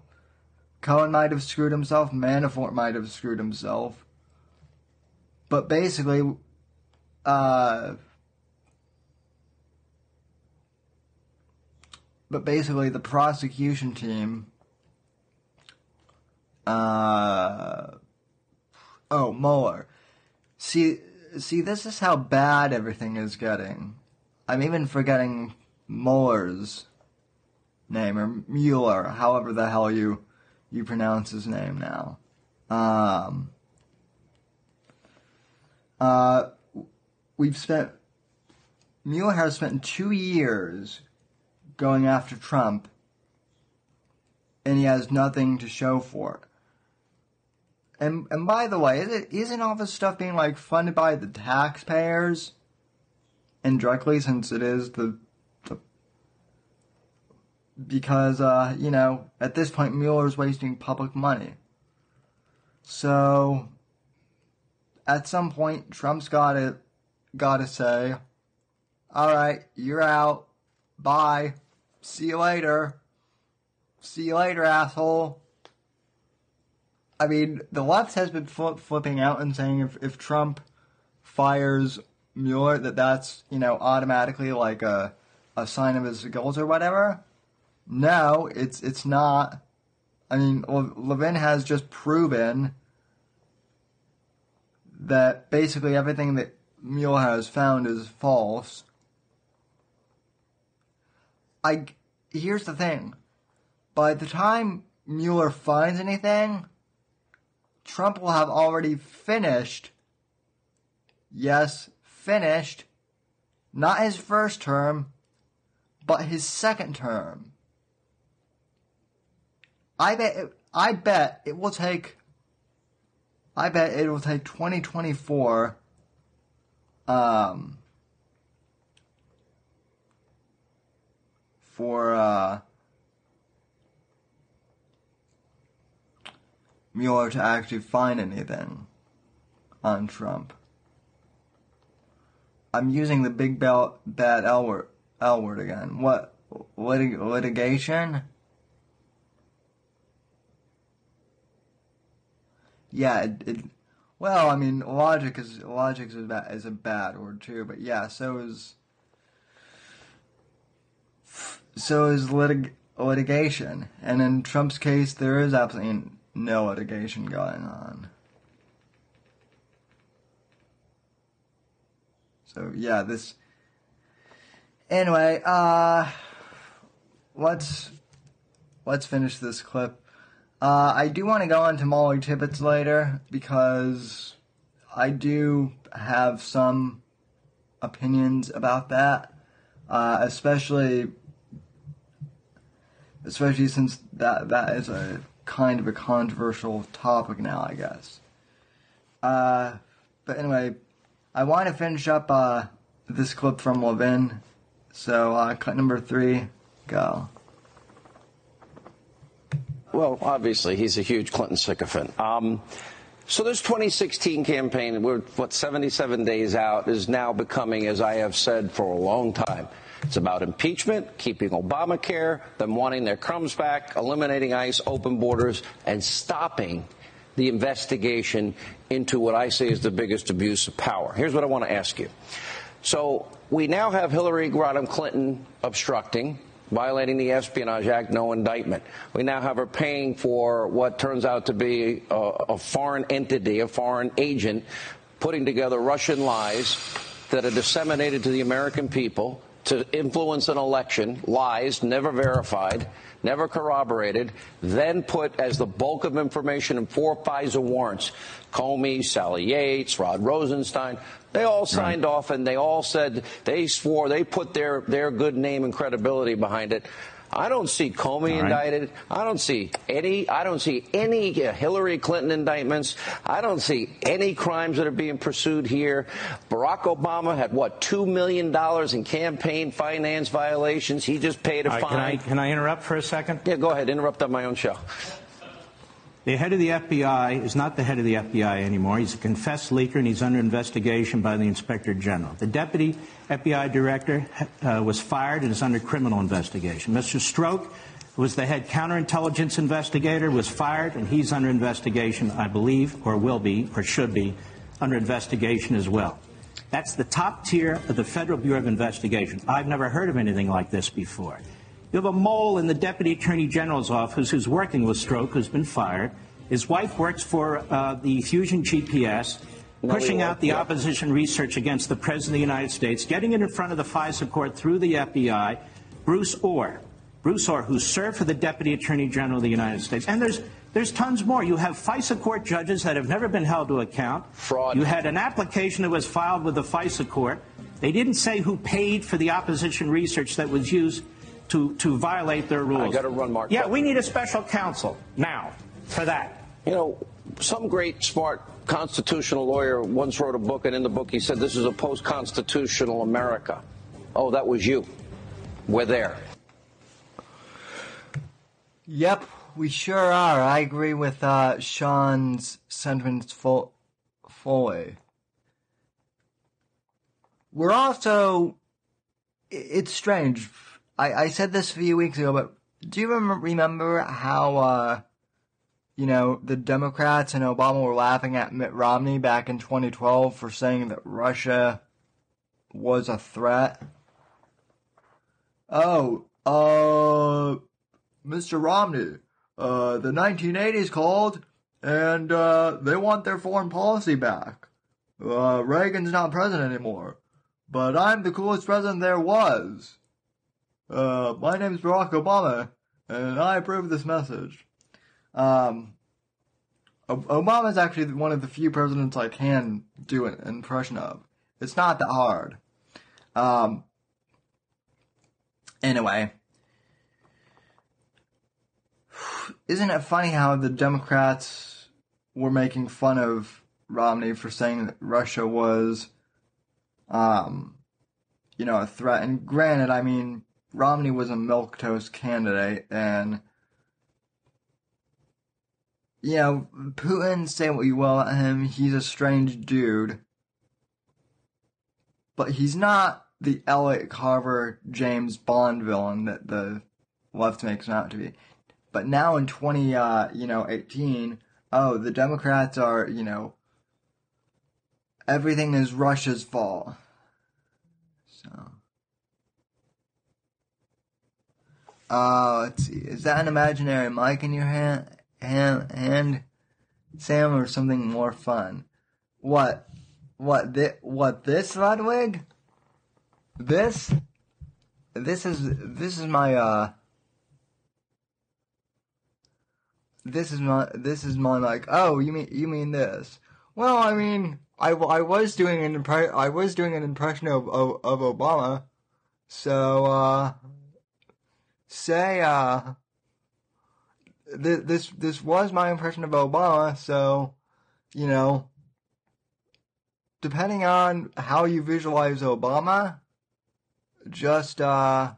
Cohen might have screwed himself, Manafort might have screwed himself, but basically, uh, but basically the prosecution team. Uh, oh, Mueller. See, see, this is how bad everything is getting. I'm even forgetting Mueller's name, or Mueller, however the hell you, you pronounce his name now. Um, uh, we've spent, Mueller has spent two years going after Trump, and he has nothing to show for it. And and by the way, isn't all this stuff being like funded by the taxpayers indirectly, since it is the the because, uh, you know, at this point, Mueller's wasting public money. So, at some point, Trump's gotta, gotta say, alright, you're out, bye, see you later, see you later, asshole. I mean, the left has been flip, flipping out and saying if, if Trump fires Mueller, that that's, you know, automatically like a a sign of his goals or whatever. No, it's it's not. I mean, Levin has just proven that basically everything that Mueller has found is false. I, here's the thing. By the time Mueller finds anything, Trump will have already finished, yes, finished, not his first term, but his second term. I bet it, I bet it will take, I bet it will take twenty twenty-four, um, for, uh, Mueller to actually find anything on Trump. I'm using the big bell, bad L word, L word again. What? Lit, litigation? Yeah, it, it, well, I mean, logic is, logic is a, bad, is a bad word too, but yeah, so is, so is litig, litigation. And in Trump's case, there is absolutely no litigation going on. So, yeah, this... Anyway, uh... Let's... Let's finish this clip. Uh, I do want to go on to Mollie Tibbetts later, because I do have some opinions about that. Uh, especially... Especially since that that is a... kind of a controversial topic now, I guess. Uh, but anyway, I want to finish up uh, this clip from Levin. So, uh, cut number three, go. Well, obviously, he's a huge Clinton sycophant. Um, so this twenty sixteen campaign, we're, what, seventy-seven days out, is now becoming, as I have said for a long time, it's about impeachment, keeping Obamacare, them wanting their crumbs back, eliminating ICE, open borders, and stopping the investigation into what I say is the biggest abuse of power. Here's what I want to ask you. So we now have Hillary Rodham Clinton obstructing, violating the Espionage Act, no indictment. We now have her paying for what turns out to be a, a foreign entity, a foreign agent, putting together Russian lies that are disseminated to the American people to influence an election, lies never verified, never corroborated, then put as the bulk of information in four FISA warrants. Comey, Sally Yates, Rod Rosenstein, they all signed right. off, and they all said, they swore, they put their, their good name and credibility behind it. I don't see Comey right. indicted. I don't see any. I don't see any Hillary Clinton indictments. I don't see any crimes that are being pursued here. Barack Obama had what two million dollars in campaign finance violations. He just paid a uh, fine. Can I, can I interrupt for a second? Yeah, go ahead. Interrupt on my own show. The head of the F B I is not the head of the F B I anymore. He's a confessed leaker, and he's under investigation by the Inspector General. The deputy F B I director uh, was fired and is under criminal investigation. Mister Stroke, who was the head counterintelligence investigator, was fired, and he's under investigation, I believe, or will be, or should be, under investigation as well. That's the top tier of the Federal Bureau of Investigation. I've never heard of anything like this before. You have a mole in the Deputy Attorney General's office who's working with Stroke, who's been fired. His wife works for uh, the Fusion G P S, no, pushing out the yeah. opposition research against the President of the United States, getting it in front of the FISA court through the F B I. Bruce Orr, Bruce Orr, who served for the Deputy Attorney General of the United States. And there's there's tons more. You have FISA court judges that have never been held to account. Fraud. You had an application that was filed with the FISA court. They didn't say who paid for the opposition research that was used To, to violate their rules. I got to run, Mark. Yeah, we need a special counsel now for that. You know, some great, smart constitutional lawyer once wrote a book, and in the book he said this is a post-constitutional America. Oh, that was you. We're there. Yep, we sure are. I agree with uh, Sean's sentiments full, fully. We're also... It's strange. I, I said this a few weeks ago, but do you rem- remember how, uh, you know, the Democrats and Obama were laughing at Mitt Romney back in twenty twelve for saying that Russia was a threat? Oh, uh, Mister Romney, uh, the nineteen eighties called, and uh, they want their foreign policy back. Uh, Reagan's not president anymore. But I'm the coolest president there was. Uh, my name's Barack Obama, and I approve this message. Um, Obama's actually one of the few presidents I can do an impression of. It's not that hard. Um, anyway. Isn't it funny how the Democrats were making fun of Romney for saying that Russia was... Um, you know, a threat. And granted, I mean, Romney was a milquetoast candidate, and, you know, Putin, say what you will at him, he's a strange dude. But he's not the Elliot Carver, James Bond villain that the left makes him out to be. But now in twenty, uh, you know, eighteen, oh, the Democrats are, you know, everything is Russia's fault. So, uh, let's see. Is that an imaginary mic in your hand, hand, hand, Sam, or something more fun? What? What? Thi- what? This Ludwig? This? This is this is my uh. This is my this is my like. Oh, you mean you mean this? Well, I mean. I, I was doing an impre- I was doing an impression of of, of Obama, so uh, say uh, th- this this was my impression of Obama. So, you know, depending on how you visualize Obama, just uh,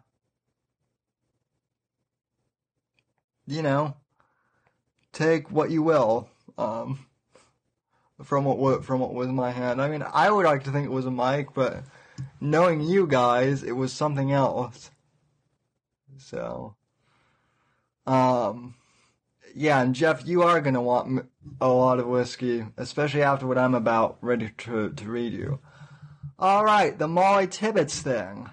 you know, take what you will. Um, From what from what was in my hand. I mean, I would like to think it was a mic, but knowing you guys, it was something else. So, um, yeah. And Jeff, you are gonna want a lot of whiskey, especially after what I'm about ready to to read you. All right, the Mollie Tibbetts thing.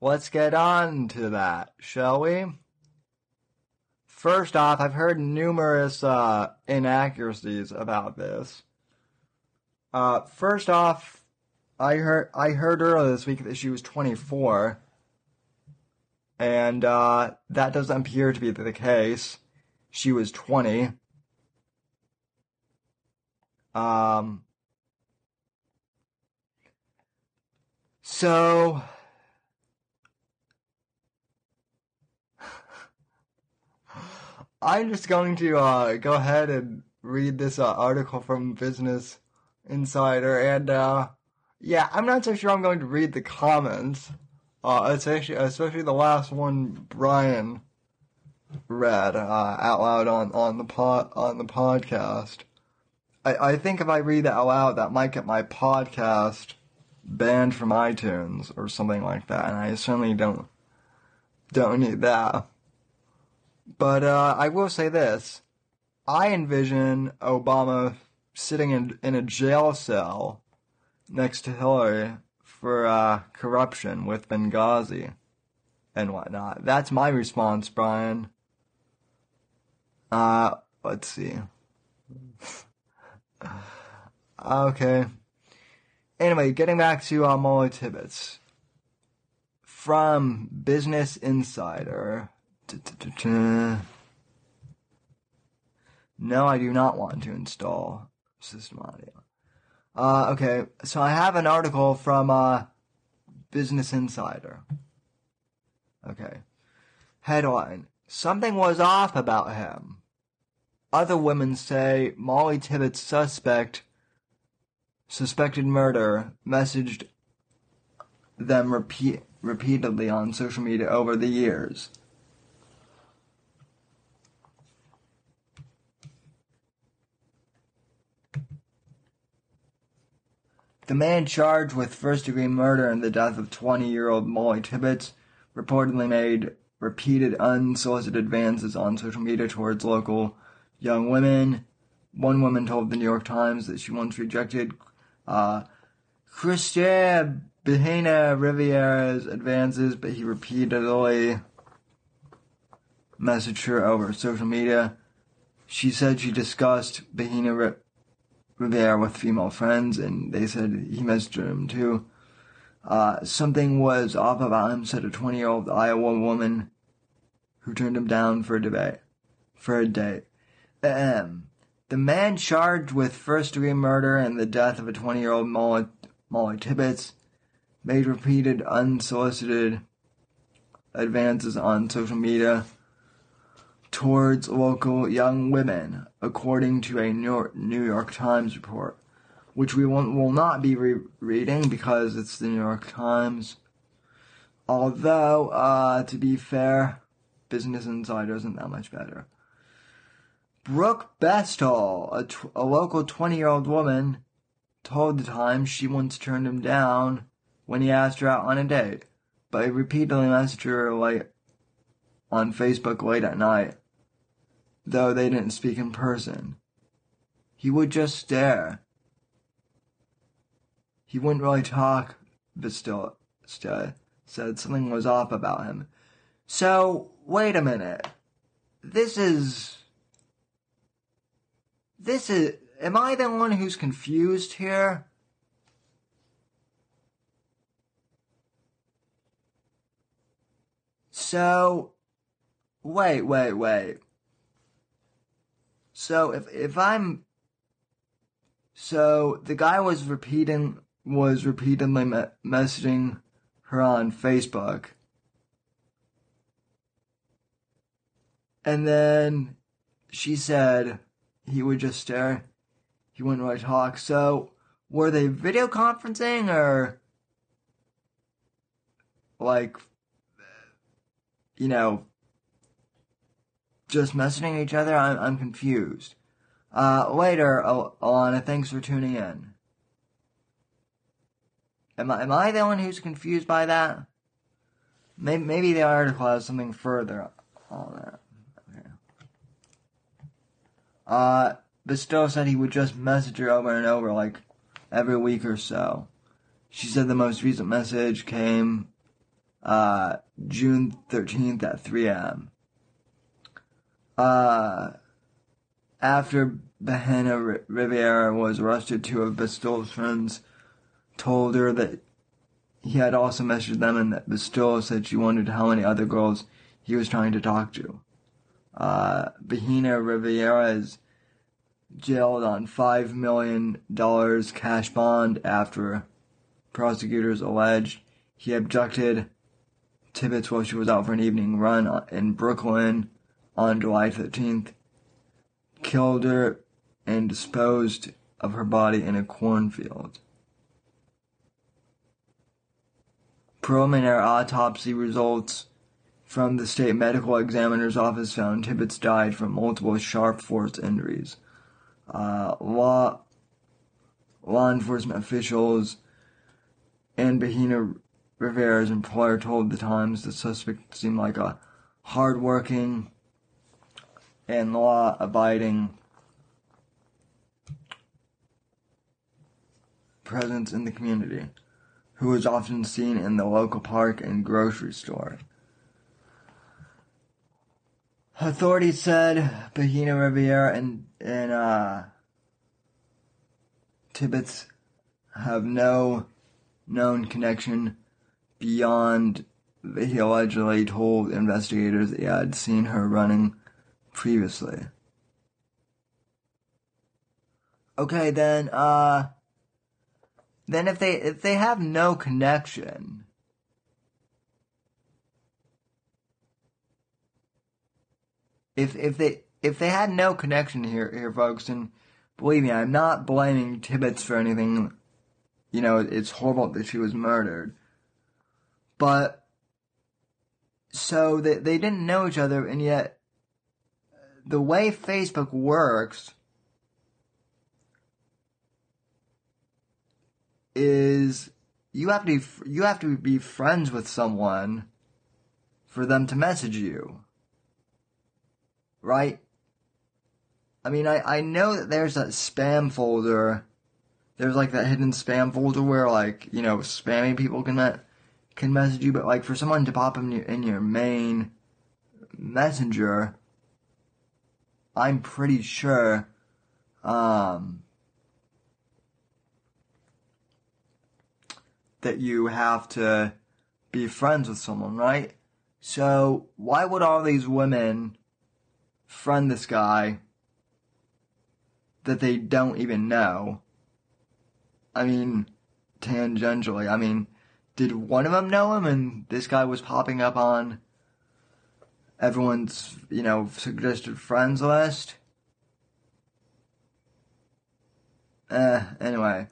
Let's get on to that, shall we? First off, I've heard numerous uh, inaccuracies about this. Uh, first off, I heard I heard earlier this week that she was twenty-four, and uh, that doesn't appear to be the case. She was twenty. Um. So. I'm just going to uh, go ahead and read this uh, article from Business Insider, and uh, yeah, I'm not so sure I'm going to read the comments, uh, especially, especially the last one Brian read uh, out loud on, on the pod, on the podcast. I, I think if I read that out loud, that might get my podcast banned from iTunes or something like that, and I certainly don't don't need that. But uh, I will say this. I envision Obama sitting in, in a jail cell next to Hillary for uh, corruption with Benghazi and whatnot. That's my response, Brian. Uh, let's see. Okay. Anyway, getting back to uh, Mollie Tibbetts. From Business Insider... No, I do not want to install system audio. Uh, okay, so I have an article from uh, Business Insider. Okay. Headline. Something was off about him. Other women say Mollie Tibbetts suspect, suspected murder, messaged them repeat, repeatedly on social media over the years. The man charged with first-degree murder in the death of twenty-year-old Mollie Tibbetts reportedly made repeated unsolicited advances on social media towards local young women. One woman told the New York Times that she once rejected uh, Cristhian Bahena Rivera's advances, but he repeatedly messaged her over social media. She said she discussed Bahena Rivera Rivera with female friends, and they said he messaged him too. Uh, something was off about him, said a twenty-year-old Iowa woman who turned him down for a debate, for a date. Um, the man charged with first-degree murder and the death of a twenty-year-old Mollie, Mollie Tibbetts made repeated unsolicited advances on social media towards local young women, according to a New York Times report, which we will not be re- reading because it's the New York Times. Although, uh, to be fair, Business Insider isn't that much better. Brooke Bestall, a, tw- a local twenty-year-old woman, told the Times she once turned him down when he asked her out on a date, but he repeatedly messaged her like on Facebook late at night, though they didn't speak in person. He would just stare. He wouldn't really talk, but still, still said something was off about him. So, wait a minute. This is... This is... Am I the one who's confused here? So... Wait, wait, wait. So if if I'm, so the guy was repeating was repeatedly me- messaging her on Facebook, and then she said he would just stare, he wouldn't really talk. So were they video conferencing or like, you know? Just messaging each other? I'm, I'm confused. Uh, later, Al- Alana, thanks for tuning in. Am I, am I the one who's confused by that? Maybe, maybe the article has something further on that. Okay. Uh, Bestow said he would just message her over and over, like, every week or so. She said the most recent message came, uh, June thirteenth at three a.m. Uh, after Bahena Rivera was arrested, two of Bestow's friends told her that he had also messaged them and that Bestow said she wondered how many other girls he was trying to talk to. Uh, Bahena Rivera is jailed on five million dollars cash bond after prosecutors alleged he abducted Tibbetts while she was out for an evening run in Brooklyn on July thirteenth, killed her, and disposed of her body in a cornfield. Preliminary autopsy results from the state medical examiner's office found Tibbetts died from multiple sharp force injuries. Uh, law, law enforcement officials and Bahena Rivera's employer told the Times the suspect seemed like a hard-working and law-abiding presence in the community, who is often seen in the local park and grocery store. Authorities said Bahena Rivera and, and uh, Tibbetts have no known connection beyond that he allegedly told investigators that he had seen her running previously. Okay, then, uh, then if they, if they have no connection, if, if they, if they had no connection here, here, folks, and believe me, I'm not blaming Tibbetts for anything, you know, it's horrible that she was murdered, but, so they, they didn't know each other, and yet, the way Facebook works is you have to be, you have to be friends with someone for them to message you, right? I mean, I, I know that there's that spam folder. There's like that hidden spam folder where like, you know, spammy people can me- can message you. But like for someone to pop in your, in your main messenger, I'm pretty sure um, that you have to be friends with someone, right? So why would all these women friend this guy that they don't even know? I mean, tangentially. I mean, did one of them know him and this guy was popping up on everyone's, you know, suggested friends list? Eh, anyway.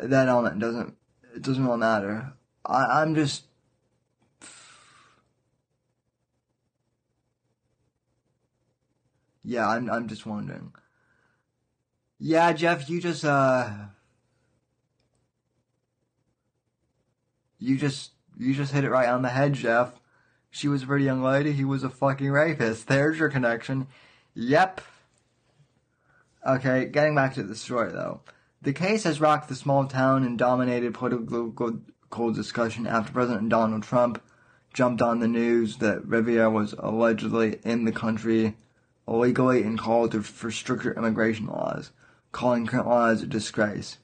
That element doesn't, it doesn't really matter. I, I'm just... Yeah, I'm, I'm just wondering. Yeah, Jeff, you just, uh, you just, you just hit it right on the head, Jeff. She was a pretty young lady. He was a fucking rapist. There's your connection. Yep. Okay, getting back to the story, though. The case has rocked the small town and dominated political discussion after President Donald Trump jumped on the news that Rivera was allegedly in the country illegally and called for stricter immigration laws, calling current laws a disgrace.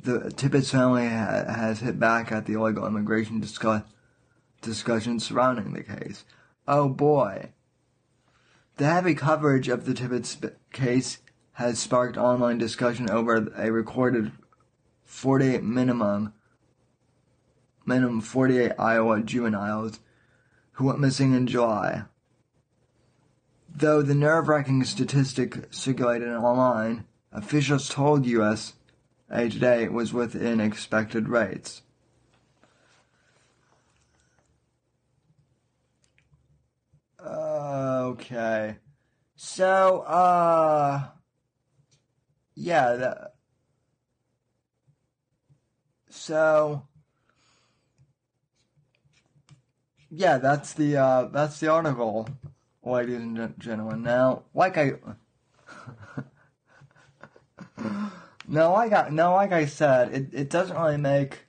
The Tibbetts family ha- has hit back at the illegal immigration discuss- discussion surrounding the case. Oh boy. The heavy coverage of the Tibbetts case has sparked online discussion over a recorded forty-eight minimum, minimum forty-eight Iowa juveniles who went missing in July. Though the nerve-wracking statistic circulated online, officials told U S A Today it was within expected rates. Okay. So, uh... yeah, that... So... Yeah, that's the, uh, that's the article, ladies and gentlemen. Now, like I, now, like I, now, like I said, it, it doesn't really make,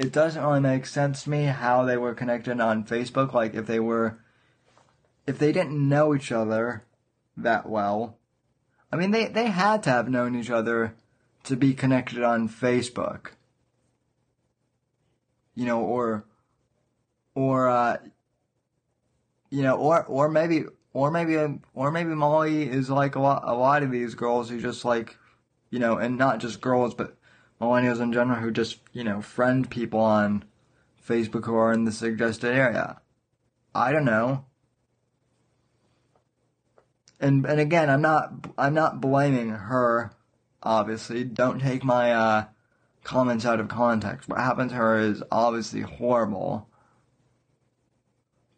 it doesn't really make sense to me how they were connected on Facebook. Like, if they were, if they didn't know each other that well, I mean, they, they had to have known each other to be connected on Facebook, you know, or... Or, uh, you know, or, or maybe, or maybe, or maybe Molly is like a lot, a lot of these girls who just like, you know, and not just girls, but millennials in general who just, you know, friend people on Facebook who are in the suggested area. I don't know. And, and again, I'm not, I'm not blaming her, obviously. Don't take my, uh, comments out of context. What happened to her is obviously horrible.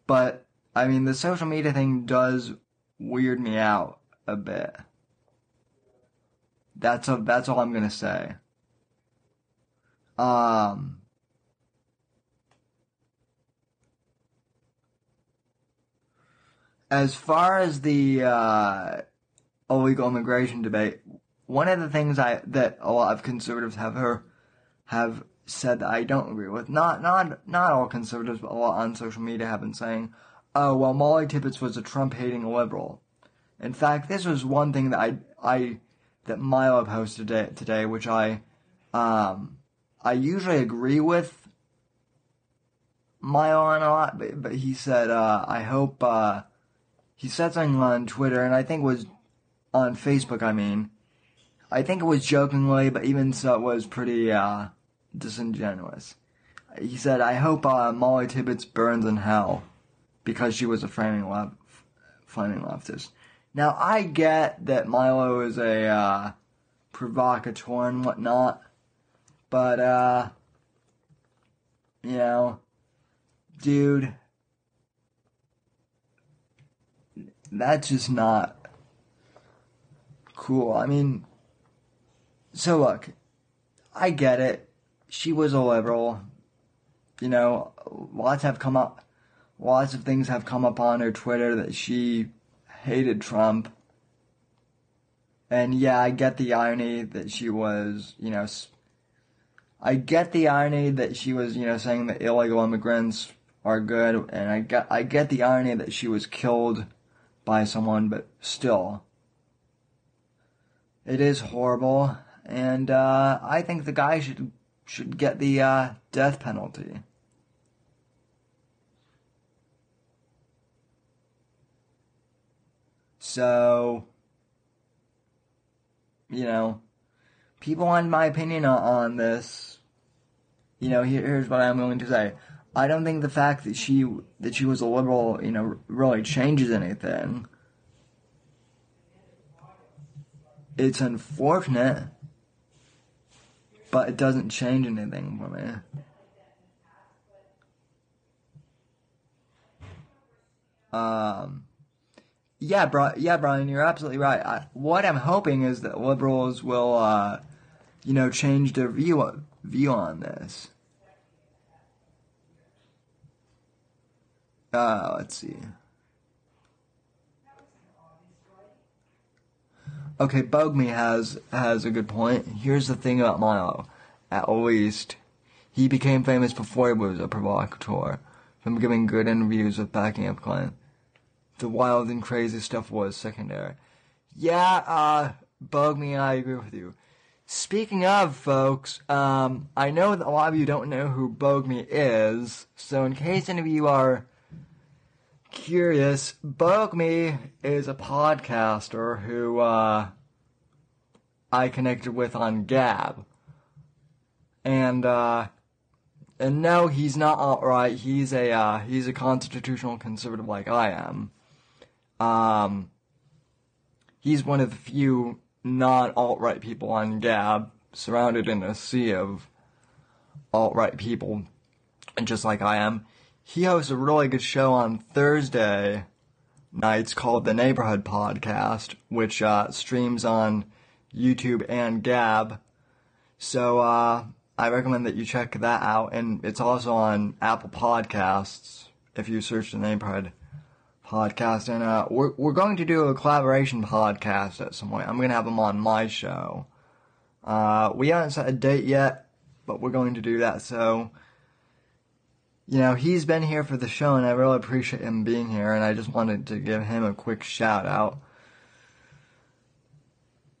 But, I mean, the social media thing does weird me out a bit. That's a, that's all I'm going to say. Um, as far as the uh, illegal immigration debate, one of the things I that a lot of conservatives have heard, have said that I don't agree with. Not not not all conservatives, but a lot on social media have been saying, oh, well, Mollie Tibbetts was a Trump-hating liberal. In fact, this was one thing that I, I that Milo posted today, today which I, um, I usually agree with Milo on a lot, but, but he said, uh, I hope, uh, he said something on Twitter, and I think was on Facebook, I mean. I think it was jokingly, but even so, it was pretty, uh, disingenuous. He said, I hope uh, Mollie Tibbetts burns in hell because she was a flaming, lef- flaming leftist. Now, I get that Milo is a uh, provocateur and whatnot, but, uh, you know, dude, that's just not cool. I mean, So look, I get it. She was a liberal. You know, lots have come up. Lots of things have come up on her Twitter that she hated Trump. And yeah, I get the irony that she was, you know, I get the irony that she was, you know, saying that illegal immigrants are good, and I get, I get the irony that she was killed by someone, but still, it is horrible, and uh, I think the guy should should get the uh, death penalty. So, you know, people on my opinion on this, you know, here, here's what I'm willing to say. I don't think the fact that she that she was a liberal, you know, really changes anything. It's unfortunate, but it doesn't change anything for me. Um... Yeah, bro. Yeah, Brian, you're absolutely right. I, what I'm hoping is that liberals will, uh, you know, change their view view on this. Uh, let's see. Okay, Bogme has has a good point. Here's the thing about Milo. At least, he became famous before he was a provocateur, from giving good interviews with backing up clients. The wild and crazy stuff was secondary. Yeah, uh, bug me, I agree with you. Speaking of, folks, um, I know that a lot of you don't know who Bug Me is, so in case any of you are curious, Bug Me is a podcaster who, uh, I connected with on Gab. And, uh, and no, he's not outright, he's a, uh, he's a constitutional conservative like I am. Um, he's one of the few non-alt-right people on Gab, surrounded in a sea of alt-right people, just like I am. He hosts a really good show on Thursday nights called The Neighborhood Podcast, which, uh, streams on YouTube and Gab. So, uh, I recommend that you check that out, and it's also on Apple Podcasts, if you search The Neighborhood Podcast, and uh, we're we're going to do a collaboration podcast at some point. I'm gonna have him on my show. Uh, we haven't set a date yet, but we're going to do that. So, you know, he's been here for the show, and I really appreciate him being here. And I just wanted to give him a quick shout out.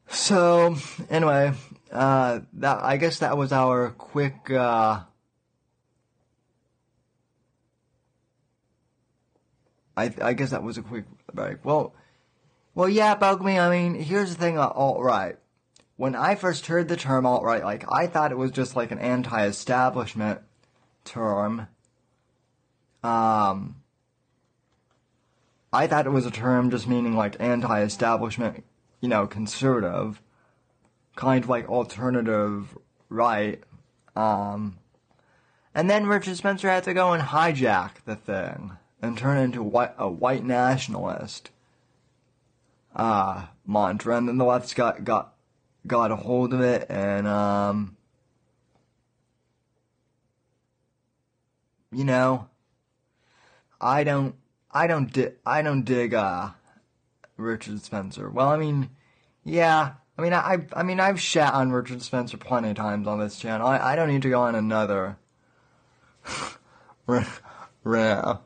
So, anyway, uh, that I guess that was our quick. Uh, I, I guess that was a quick break. Well, well, yeah, bug me. I mean, here's the thing about alt-right. When I first heard the term alt-right, like, I thought it was just like an anti-establishment term. Um, I thought it was a term just meaning like anti-establishment, you know, conservative, kind of like alternative right. Um, and then Richard Spencer had to go and hijack the thing and turn into white, a white nationalist uh, mantra. And then the left's got, got, got a hold of it, and, um, you know, I don't, I don't, di- I don't dig, uh, Richard Spencer. Well, I mean, yeah, I mean, I, I mean, I've shat on Richard Spencer plenty of times on this channel. I, I don't need to go on another rant.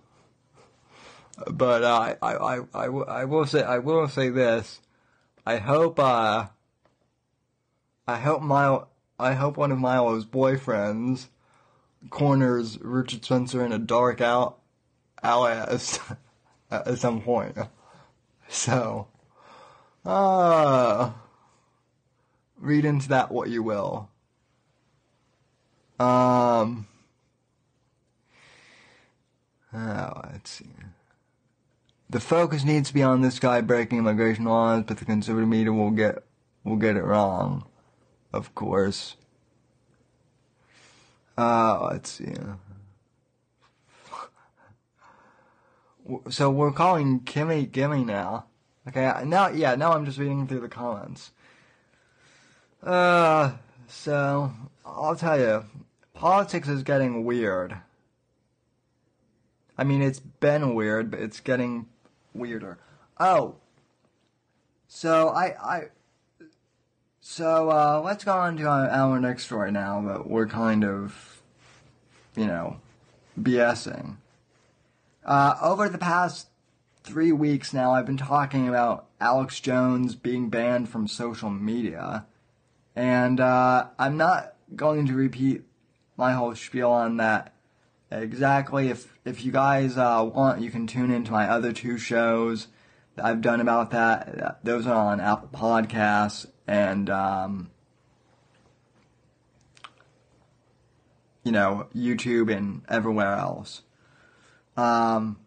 But uh, I, I, I, I will say I will say this. I hope uh, I hope Milo, I hope one of Milo's boyfriends corners Richard Spencer in a dark out alley at, at some point. So, uh, read into that what you will. Um, oh, let's see. The focus needs to be on this guy breaking immigration laws, but the conservative media will get will get it wrong, of course. Uh, let's see. So we're calling Kimmy Gimme now. Okay, now yeah, now I'm just reading through the comments. Uh, so, I'll tell you, politics is getting weird. I mean, it's been weird, but it's getting weirder. Oh, so I, I, so, uh, let's go on to our, our next story now that we're kind of, you know, BSing. Uh, over the past three weeks now, I've been talking about Alex Jones being banned from social media, and, uh, I'm not going to repeat my whole spiel on that exactly. If, if you guys, uh, want, you can tune into my other two shows that I've done about that. Those are on Apple Podcasts, and, um, you know, YouTube and everywhere else. Um,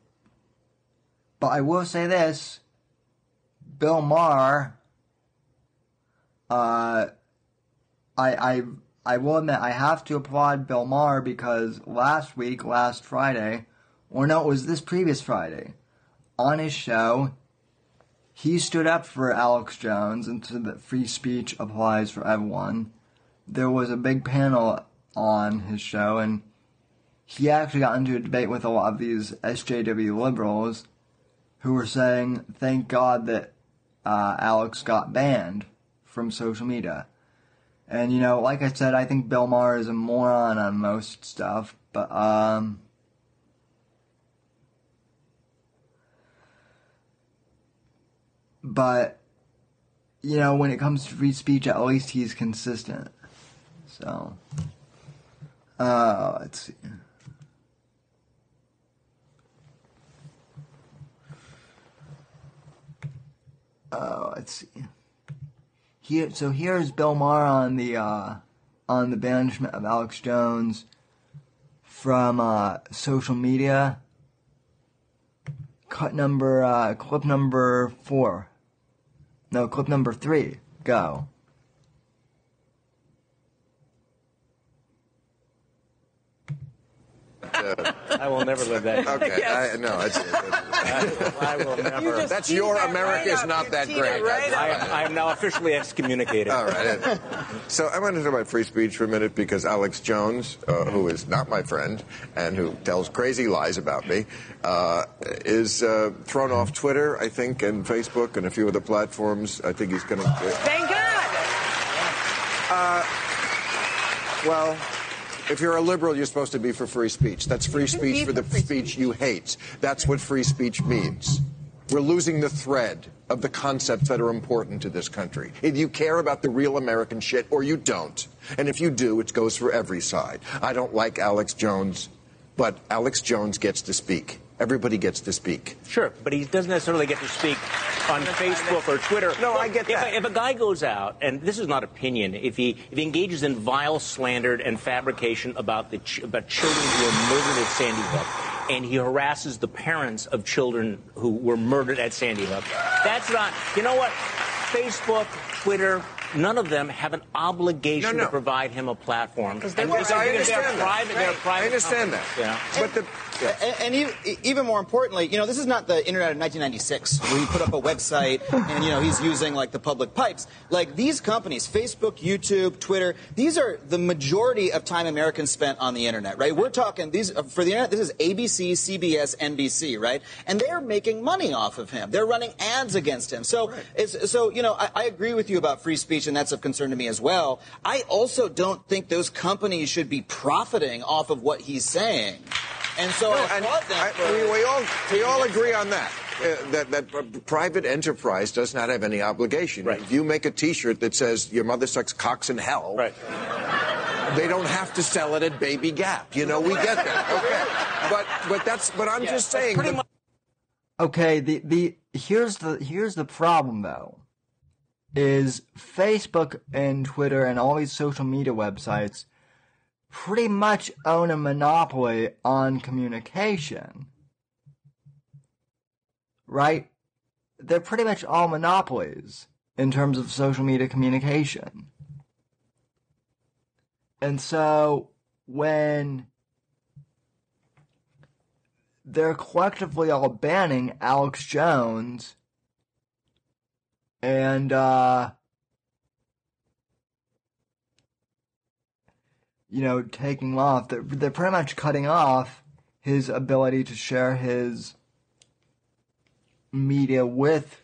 but I will say this, Bill Maher, uh, I, I, I will admit, I have to applaud Bill Maher because last week, last Friday, or no, it was this previous Friday, on his show, he stood up for Alex Jones and said that free speech applies for everyone. There was a big panel on his show, and he actually got into a debate with a lot of these S J W liberals who were saying, thank God that uh, Alex got banned from social media. And, you know, like I said, I think Bill Maher is a moron on most stuff, but, um... But, you know, when it comes to free speech, at least he's consistent. So, uh, let's see. Uh, let's see. Here, so here's Bill Maher on the, uh, on the banishment of Alex Jones from, uh, social media. Cut number, uh, clip number four. No, clip number three. Go. Uh, I will never live that. Okay, yes. I, no, it's, it's, it's, I, I will never. You that's your that America's right not you that great. Right I, I am now officially excommunicated. All right. So I'm going to talk about free speech for a minute because Alex Jones, uh, who is not my friend and who tells crazy lies about me, uh, is uh, thrown off Twitter, I think, and Facebook and a few other platforms. I think he's going to. Uh, Thank God. Uh, well. If you're a liberal, you're supposed to be for free speech. That's free speech for the speech you hate. That's what free speech means. We're losing the thread of the concepts that are important to this country. Either you care about the real American shit or you don't. And if you do, it goes for every side. I don't like Alex Jones, but Alex Jones gets to speak. Everybody gets to speak. Sure, but he doesn't necessarily get to speak on Facebook or Twitter. No, well, I get that. If a, if a guy goes out, and this is not opinion, if he if he engages in vile slander and fabrication about the ch- about children who were murdered at Sandy Hook, and he harasses the parents of children who were murdered at Sandy Hook, that's not. You know what? Facebook, Twitter. None of them have an obligation no, no. to provide him a platform. Because well, I understand private, that. Right. Private I understand companies. That. Yeah. And, but the, yeah. and, and even, even more importantly, you know, this is not the internet of nineteen ninety-six where you put up a website and, you know, he's using, like, the public pipes. Like, these companies, Facebook, YouTube, Twitter, these are the majority of time Americans spent on the internet, right? We're talking, these for the internet, this is A B C, C B S, N B C, right? And they're making money off of him. They're running ads against him. So, right. it's, so you know, I, I agree with you about free speech. And that's of concern to me as well. I also don't think those companies should be profiting off of what he's saying. And so no, I and applaud them. I, for, we all, we all agree on that. Uh, that that uh, private enterprise does not have any obligation. Right. If you make a T-shirt that says your mother sucks cocks in hell, right. They don't have to sell it at Baby Gap. You know, we get that. Okay. But but that's but I'm yeah, just saying. That... Much- okay. The the here's the here's the problem though. Is Facebook and Twitter and all these social media websites pretty much own a monopoly on communication, right? They're pretty much all monopolies in terms of social media communication. And so when they're collectively all banning Alex Jones... And, uh, you know, taking off. They're, they're pretty much cutting off his ability to share his media with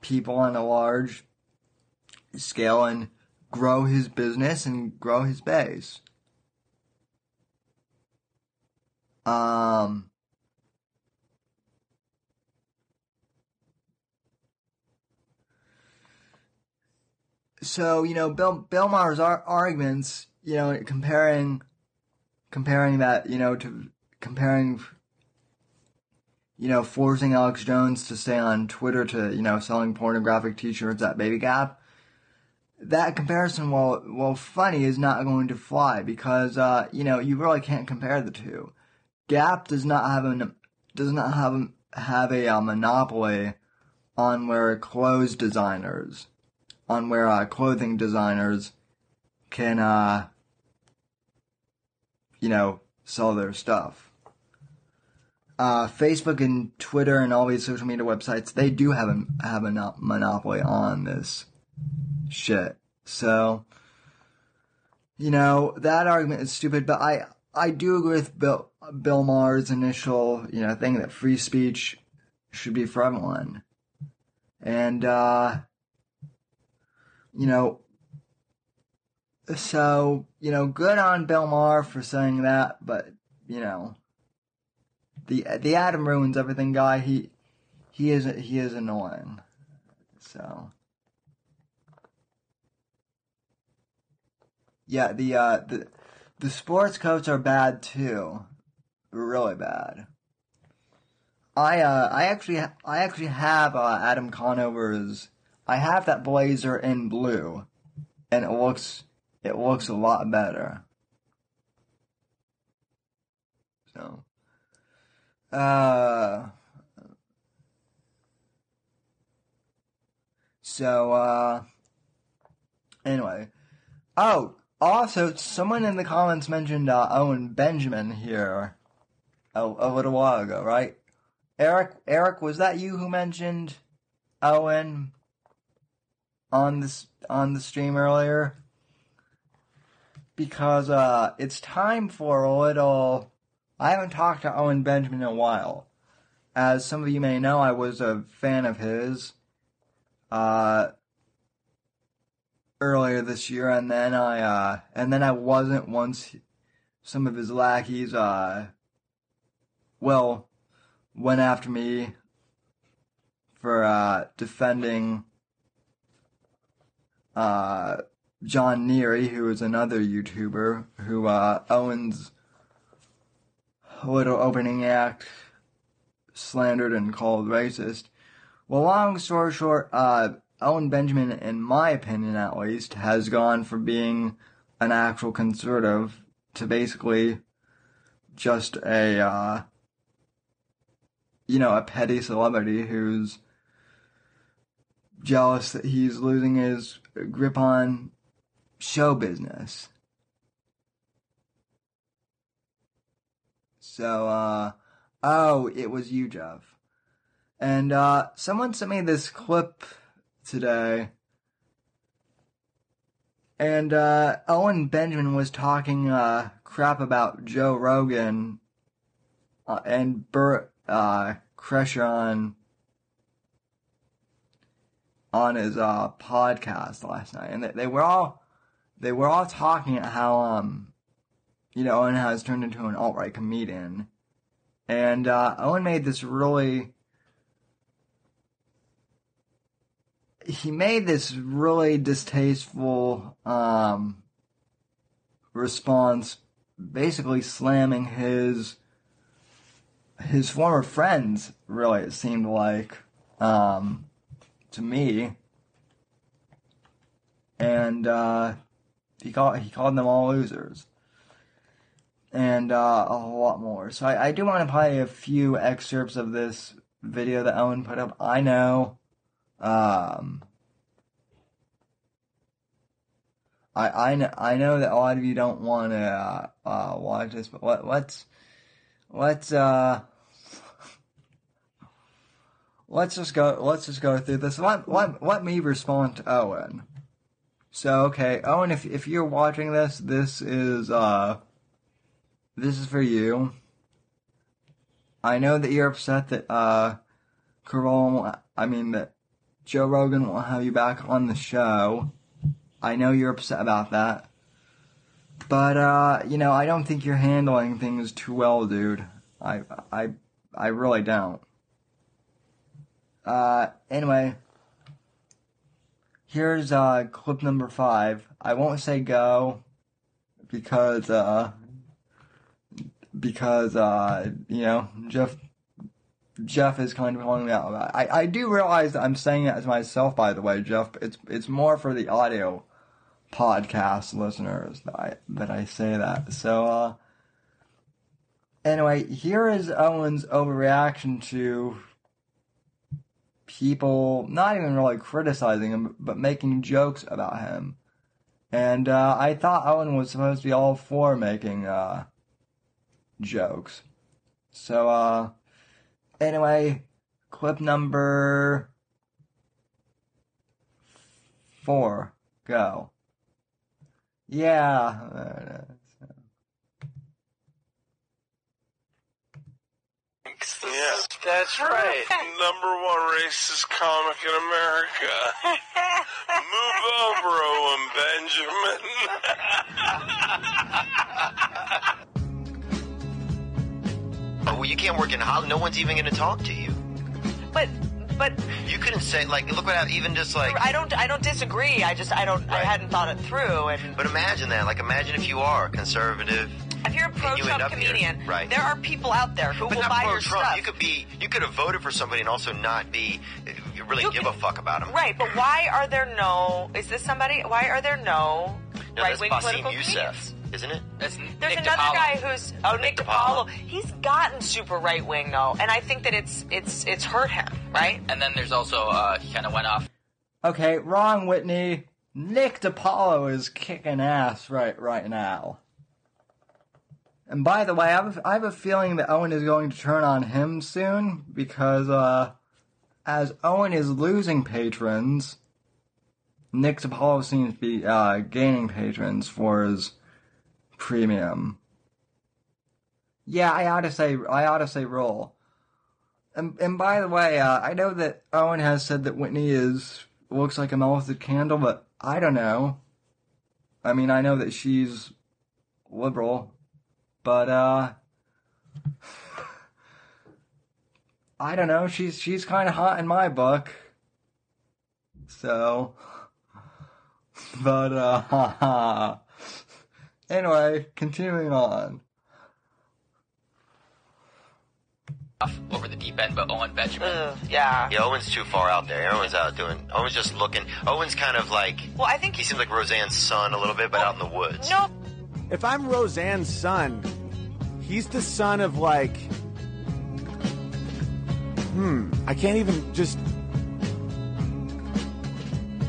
people on a large scale and grow his business and grow his base. Um, so, you know, Bill, Bill Maher's ar- arguments, you know, comparing, comparing that, you know, to comparing, you know, forcing Alex Jones to stay on Twitter to, you know, selling pornographic t-shirts at Baby Gap. That comparison, while, while funny, is not going to fly because, uh, you know, you really can't compare the two. Gap does not have a does not have a, have a, a monopoly on where clothes designers, on where uh, clothing designers can, uh, you know, sell their stuff. Uh, Facebook and Twitter and all these social media websites, they do have a have a monopoly on this shit. So, you know, that argument is stupid, but I. I do agree with Bill, Bill Maher's initial, you know, thing that free speech should be for everyone. And, uh, you know, so, you know, good on Bill Maher for saying that, but, you know, the, the Adam ruins everything guy, he, he is, he is annoying. So. Yeah, the, uh, the, The sports coats are bad too, really bad. I uh, I actually ha- I actually have uh, Adam Conover's. I have that blazer in blue, and it looks it looks a lot better. So, uh, so uh, anyway, oh. Also, someone in the comments mentioned uh, Owen Benjamin here a, a little while ago, right? Eric, Eric, was that you who mentioned Owen on this on the stream earlier? Because uh, it's time for a little. I haven't talked to Owen Benjamin in a while. As some of you may know, I was a fan of his. Uh. Earlier this year, and then I, uh, and then I wasn't once some of his lackeys, uh, well, went after me for, uh, defending, uh, John Neary, who is another YouTuber, who, uh, Owen's little opening act slandered and called racist. Well, long story short, uh, Owen Benjamin, in my opinion at least, has gone from being an actual conservative to basically just a, uh, you know, a petty celebrity who's jealous that he's losing his grip on show business. So, uh, oh, it was you, Jeff. And, uh, someone sent me this clip today, and uh, Owen Benjamin was talking uh, crap about Joe Rogan uh, and Bert uh, Cristhian on his uh, podcast last night, and they, they were all they were all talking about how um you know Owen has turned into an alt-right comedian, and uh, Owen made this really. He made this really distasteful um, response, basically slamming his his former friends. Really, it seemed like um, to me, and uh, he called he called them all losers, and uh, a lot more. So I, I do want to play a few excerpts of this video that Owen put up. I know. Um, I, I, know, I know that a lot of you don't want to, uh, uh, watch this, but let, let's, let's, uh, let's just go, let's just go through this. Let, let, let me respond to Owen. So, okay, Owen, if if you're watching this, this is uh, this is for you. I know that you're upset that uh, Carole, I mean that Joe Rogan won't have you back on the show. I know you're upset about that, but uh, you know, I don't think you're handling things too well, dude. I I I really don't. Uh, anyway. Here's uh, clip number five. I won't say go because, uh, because uh, you know, Jeff Jeff is kind of calling out. I, I do realize that I'm saying that as myself, by the way, Jeff. It's it's more for the audio podcast listeners that I, that I say that. So, uh, anyway, here is Owen's overreaction to people not even really criticizing him, but making jokes about him. And uh, I thought Owen was supposed to be all for making uh, jokes. So, uh, anyway, clip number four, go. Yeah. Yeah. That's right. Number one racist comic in America. Move over, Owen Benjamin. Oh, well, you can't work in Hollywood. No one's even going to talk to you. But, but... You couldn't say, like, look what I... Even just, like... I don't I don't disagree. I just, I don't... Right. I hadn't thought it through. And but imagine that. Like, imagine if you are conservative... If you're a pro-Trump comedian, here, right. There are people out there who but will buy your Trump. Stuff. You could be, you could have voted for somebody and also not be, you really you give could, a fuck about them. Right, but why are there no, is this somebody, why are there no, no right-wing political comedians? Isn't it? That's There's Nick another DiPaolo. guy who's oh Nick, Nick DiPaolo. DiPaolo. He's gotten super right wing though, and I think that it's it's it's hurt him, right? And then there's also uh, he kind of went off. Okay, wrong, Whitney. Nick DiPaolo is kicking ass right right now. And by the way, I have, I have a feeling that Owen is going to turn on him soon because uh, as Owen is losing patrons, Nick DiPaolo seems to be uh, gaining patrons for his premium. Yeah, I ought to say I ought to say roll. And and by the way, uh, I know that Owen has said that Whitney is looks like a melted candle, but I don't know. I mean, I know that she's liberal. But, uh, I don't know, she's she's kind of hot in my book, so, but, uh, anyway, continuing on. Over the deep end, but Owen Benjamin. Uh, yeah. Yeah, Owen's too far out there. Owen's out doing, Owen's just looking, Owen's kind of like, well, I think he seems like Roseanne's son a little bit, but well, out in the woods. No. If I'm Roseanne's son, he's the son of, like, hmm, I can't even just,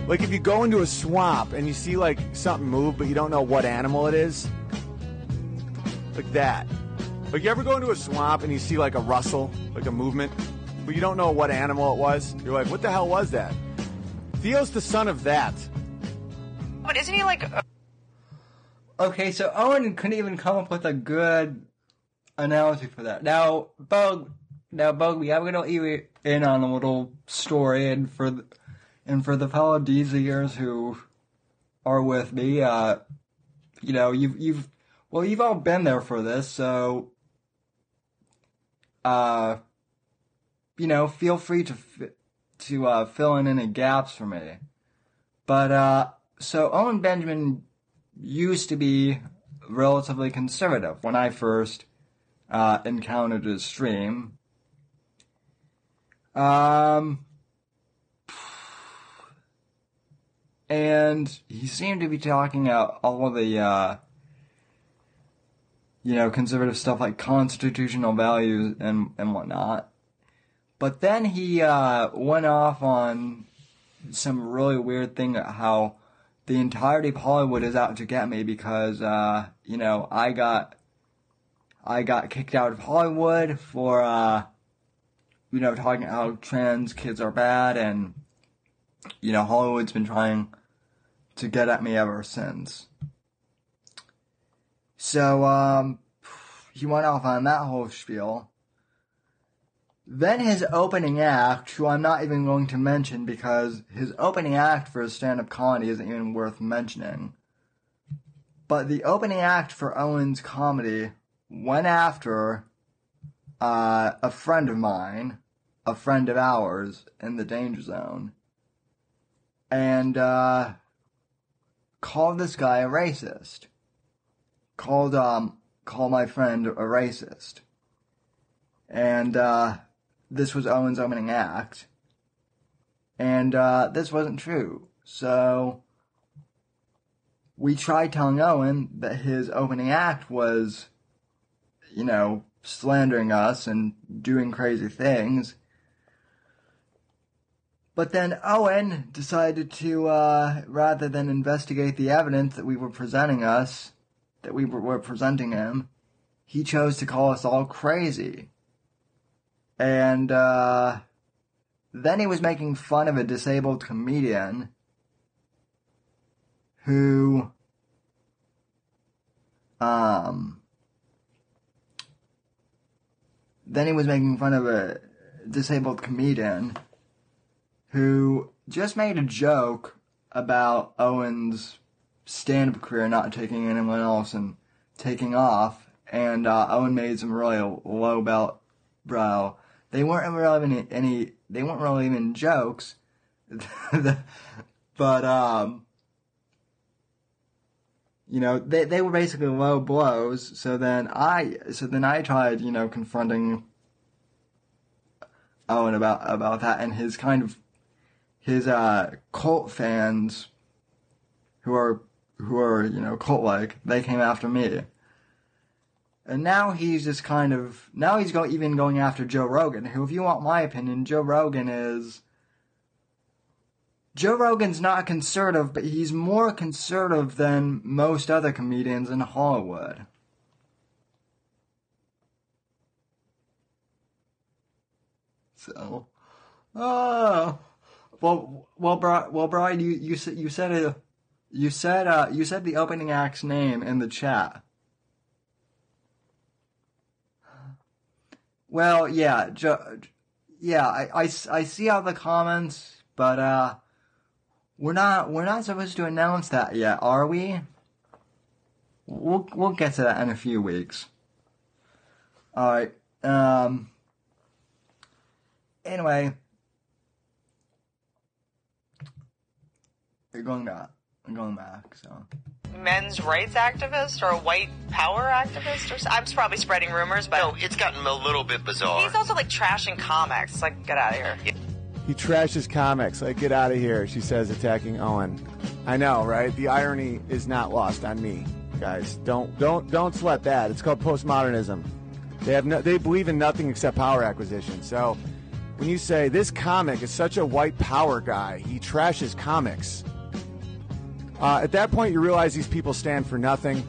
like, if you go into a swamp and you see, like, something move, but you don't know what animal it is, like that. Like, you ever go into a swamp and you see, like, a rustle, like a movement, but you don't know what animal it was? You're like, what the hell was that? Theo's the son of that. But isn't he, like... A- Okay, so Owen couldn't even come up with a good analogy for that. Now, Bog, now Bogby, I'm gonna let you in on a little story, and for the, and for the fellow DZers who are with me, uh, you know, you've you've well, you've all been there for this, so, uh, you know, feel free to to uh, fill in any gaps for me. But uh, so Owen Benjamin used to be relatively conservative when I first uh, encountered his stream. Um, and he seemed to be talking about all of the, uh, you know, conservative stuff like constitutional values and, and whatnot. But then he uh, went off on some really weird thing about how the entirety of Hollywood is out to get me because, uh, you know, I got, I got kicked out of Hollywood for, uh, you know, talking about how trans kids are bad and, you know, Hollywood's been trying to get at me ever since. So, um, he went off on that whole spiel. Then his opening act, who I'm not even going to mention because his opening act for his stand-up comedy isn't even worth mentioning. But the opening act for Owen's comedy went after uh, a friend of mine, a friend of ours, in the Danger Zone, and uh, called this guy a racist. Called um, called my friend a racist. And uh, this was Owen's opening act. And uh, this wasn't true. So we tried telling Owen that his opening act was, you know, slandering us and doing crazy things. But then Owen decided to, uh, rather than investigate the evidence that we were presenting us, that we were presenting him, he chose to call us all crazy. And uh, then he was making fun of a disabled comedian who um then he was making fun of a disabled comedian who just made a joke about Owen's stand-up career not taking anyone else and taking off, and uh, Owen made some really low belt brow. They weren't really any, any they weren't really even jokes, but um. You know, they they were basically low blows. So then I so then I tried, you know, confronting Owen about about that, and his kind of his uh, cult fans, who are who are you know cult like, they came after me. And now he's just kind of now he's go, even going after Joe Rogan, who, if you want my opinion, Joe Rogan is. Joe Rogan's not conservative, but he's more conservative than most other comedians in Hollywood. So, oh, well, well, Brian, well, Brian, you you said you said uh, you said uh, you said the opening act's name in the chat. Well, yeah, jo- yeah, I, I, I see all the comments, but uh. We're not we're not supposed to announce that yet, are we? We'll we'll get to that in a few weeks. All right. Um, anyway, you're going back. I'm going back. So, men's rights activist or a white power activist, or I'm probably spreading rumors, but no, it's gotten a little bit bizarre. He's also like trashing comics. Like, get out of here. Yeah. He trashes comics. Like, get out of here, she says, attacking Owen. I know, right? The irony is not lost on me, guys. Don't don't don't sweat that. It's called postmodernism. They have no, they believe in nothing except power acquisition. So when you say this comic is such a white power guy, he trashes comics. Uh, at that point, you realize these people stand for nothing.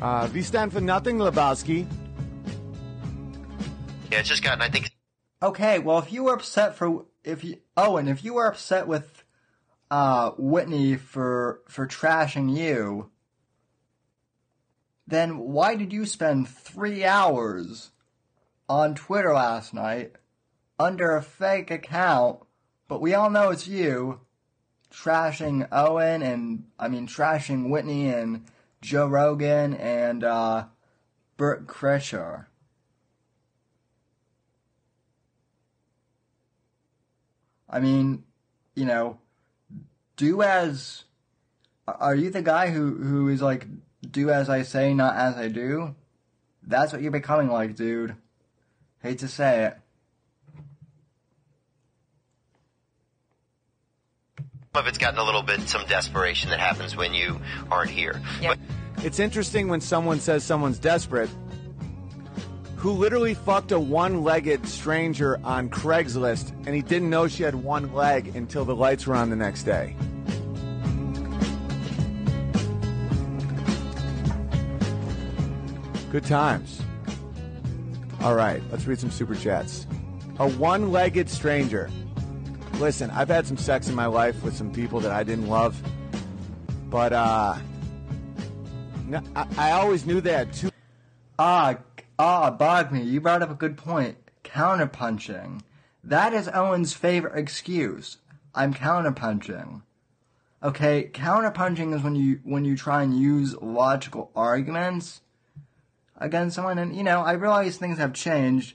Uh, we stand for nothing, Lebowski. Yeah, it's just gotten, I think. Okay, well, if you were upset for. If you, oh, and if you were upset with uh, Whitney for for trashing you, then why did you spend three hours on Twitter last night under a fake account? But we all know it's you trashing Owen and I mean trashing Whitney and Joe Rogan and uh, Bert Kreischer. I mean, you know, do as, are you the guy who, who is like, do as I say, not as I do? That's what you're becoming like, dude. Hate to say it. But it's gotten a little bit, some desperation that happens when you aren't here. Yep. But it's interesting when someone says someone's desperate, who literally fucked a one-legged stranger on Craigslist, and he didn't know she had one leg until the lights were on the next day. Good times. All right, let's read some super chats. A one-legged stranger. Listen, I've had some sex in my life with some people that I didn't love. But uh, no, I, I always knew that too. Ah, ah, Bogme, you brought up a good point. Counterpunching. That is Owen's favorite excuse. I'm counterpunching. Okay, counterpunching is when you when you try and use logical arguments against someone. And, you know, I realize things have changed,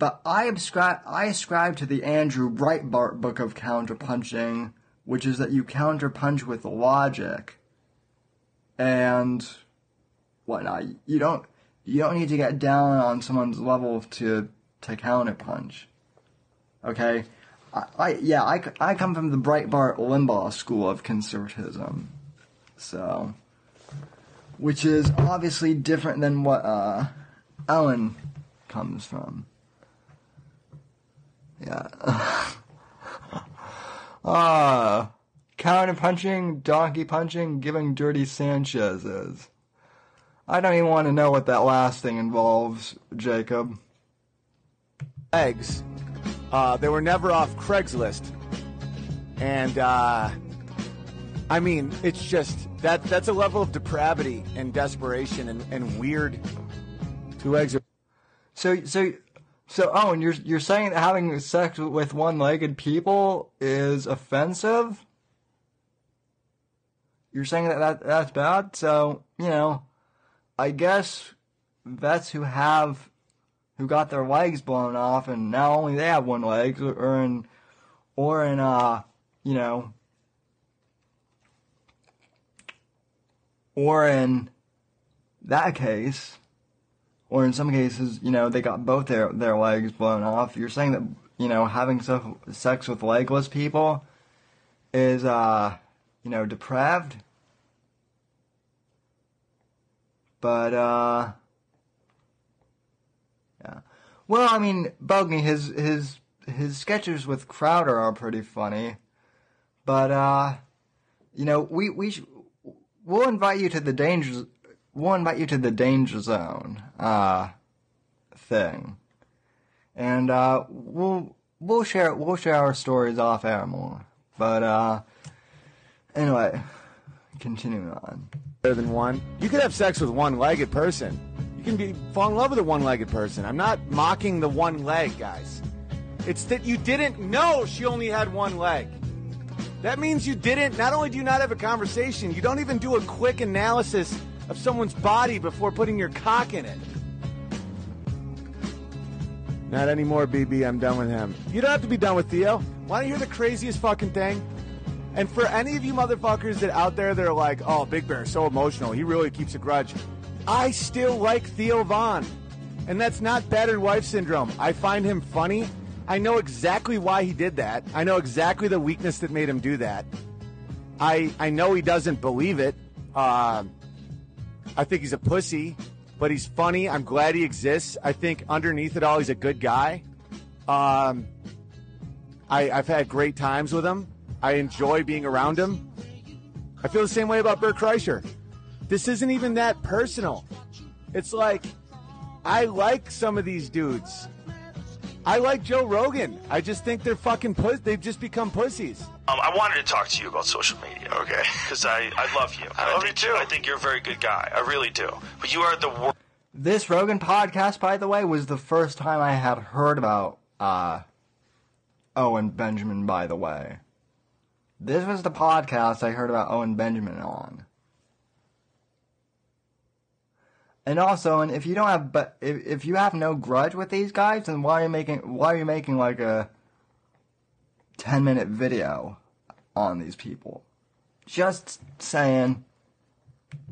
but I ascribe, I ascribe to the Andrew Breitbart book of counterpunching, which is that you counterpunch with logic and whatnot. You don't you don't need to get down on someone's level to to counterpunch. Okay, I, I yeah I, I come from the Breitbart Limbaugh school of conservatism, so which is obviously different than what uh, Owen comes from. Yeah. Ah, uh, counterpunching, donkey punching, giving dirty Sanchez's. I don't even want to know what that last thing involves, Jacob. Eggs. Uh, they were never off Craigslist. And, uh, I mean, it's just, that that's a level of depravity and desperation and, and weird. Two eggs are... So, so, so, oh, and you're, you're saying that having sex with one-legged people is offensive? You're saying that, that that's bad? So, you know, I guess vets who have... who got their legs blown off, and now only they have one leg, or in, or in, uh, you know, or in that case, or in some cases, you know, they got both their, their legs blown off. You're saying that, you know, having so, sex with legless people is, uh, you know, depraved? But, uh... Well, I mean, Bogey, his his his sketches with Crowder are pretty funny, but uh, you know, we we sh- we'll invite you to the danger we'll invite you to the danger zone uh, thing, and uh, we'll we'll share we'll share our stories off air more. But uh, anyway, continuing on. Better than one. You could have sex with one-legged person. Can be fall in love with a one-legged person. I'm not mocking the one leg, guys. It's that you didn't know she only had one leg. That means you didn't, not only do you not have a conversation, you don't even do a quick analysis of someone's body before putting your cock in it. Not anymore, B B. I'm done with him. You don't have to be done with Theo. Want to hear the craziest fucking thing? And for any of you motherfuckers that out there that are like, oh, Big Bear is so emotional, he really keeps a grudge. I still like Theo Von, and that's not battered wife syndrome. I find him funny. I know exactly why he did that. I know exactly the weakness that made him do that. I I know he doesn't believe it. Uh, I think he's a pussy, but he's funny. I'm glad he exists. I think underneath it all, he's a good guy. Um, I, I've had great times with him. I enjoy being around him. I feel the same way about Bert Kreischer. This isn't even that personal. It's like, I like some of these dudes. I like Joe Rogan. I just think they're fucking puss. They've just become pussies. Um, I wanted to talk to you about social media, okay? Because I, I love you. I, I love you too. I think you're a very good guy. I really do. But you are the worst. This Rogan podcast, by the way, was the first time I had heard about uh, Owen Benjamin, by the way. This was the podcast I heard about Owen Benjamin on. And also, and if you don't have, but if, if you have no grudge with these guys, then why are you making, why are you making like a ten minute video on these people? Just saying.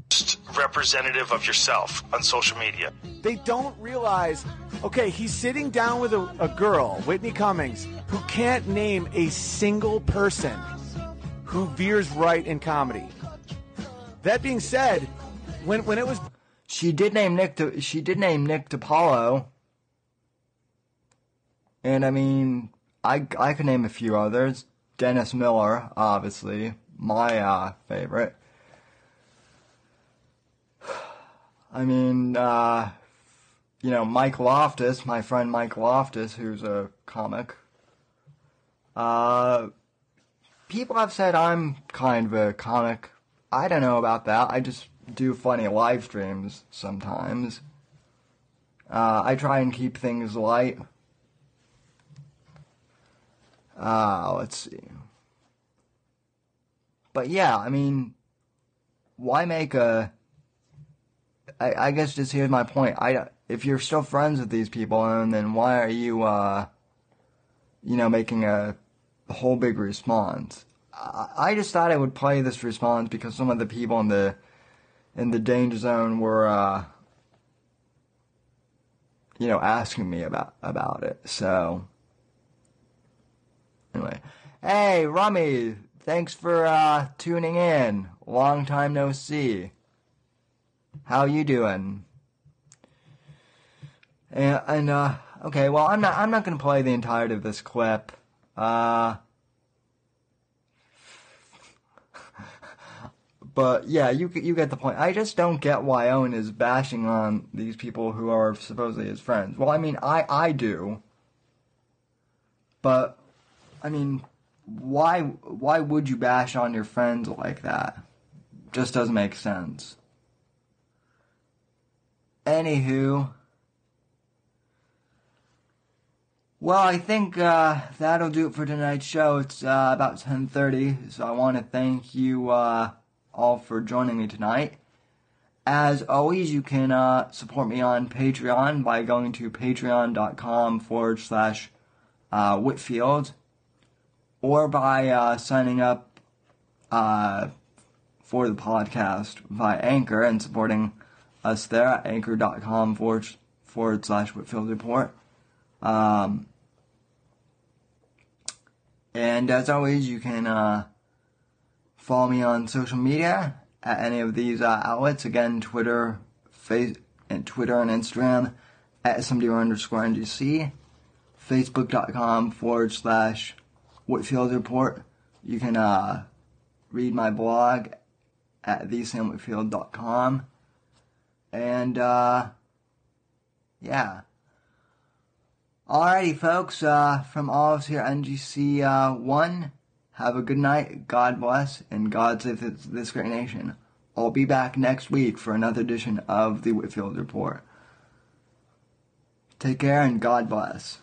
Just representative of yourself on social media. They don't realize, okay, he's sitting down with a, a girl, Whitney Cummings, who can't name a single person who veers right in comedy. That being said, when, when it was... She did name Nick. Di- she did name Nick DiPaolo, and I mean, I I could name a few others. Dennis Miller, obviously, my uh, favorite. I mean, uh, you know, Mike Loftus, my friend Mike Loftus, who's a comic. Uh, people have said I'm kind of a comic I don't know about that. I just do funny live streams sometimes. Uh, I try and keep things light. Uh, let's see. But yeah, I mean, why make a... I, I guess just here's my point. I, if you're still friends with these people, then why are you, uh, you know, making a whole big response? I, I just thought I would play this response because some of the people in the in the danger zone were, uh, you know, asking me about about it. So anyway, hey Rummy, thanks for uh, tuning in. Long time no see. How you doing? And, and uh, okay, well, I'm not. I'm not going to play the entirety of this clip. Uh, but yeah, you you get the point. I just don't get why Owen is bashing on these people who are supposedly his friends. Well, I mean, I I do. But, I mean, why why would you bash on your friends like that? Just doesn't make sense. Anywho, well, I think uh, that'll do it for tonight's show. It's uh, about ten thirty, so I want to thank you uh, all for joining me tonight. As always, you can uh, support me on Patreon by going to patreon.com forward slash Whitfield, or by uh, signing up uh, for the podcast via Anchor and supporting us there at anchor.com forward, forward slash Whitfield Report. Um, and as always, you can uh, follow me on social media at any of these uh, outlets. Again, Twitter, face, and Twitter and Instagram at smdr underscore ngc, facebook.com forward slash Whitfield Report. You can uh, read my blog at the sam whitfield dot com. And, uh, yeah. Alrighty, folks, uh, from all of us here at N G C one, uh, have a good night, God bless, and God save this, this great nation. I'll be back next week for another edition of the Whitfield Report. Take care and God bless.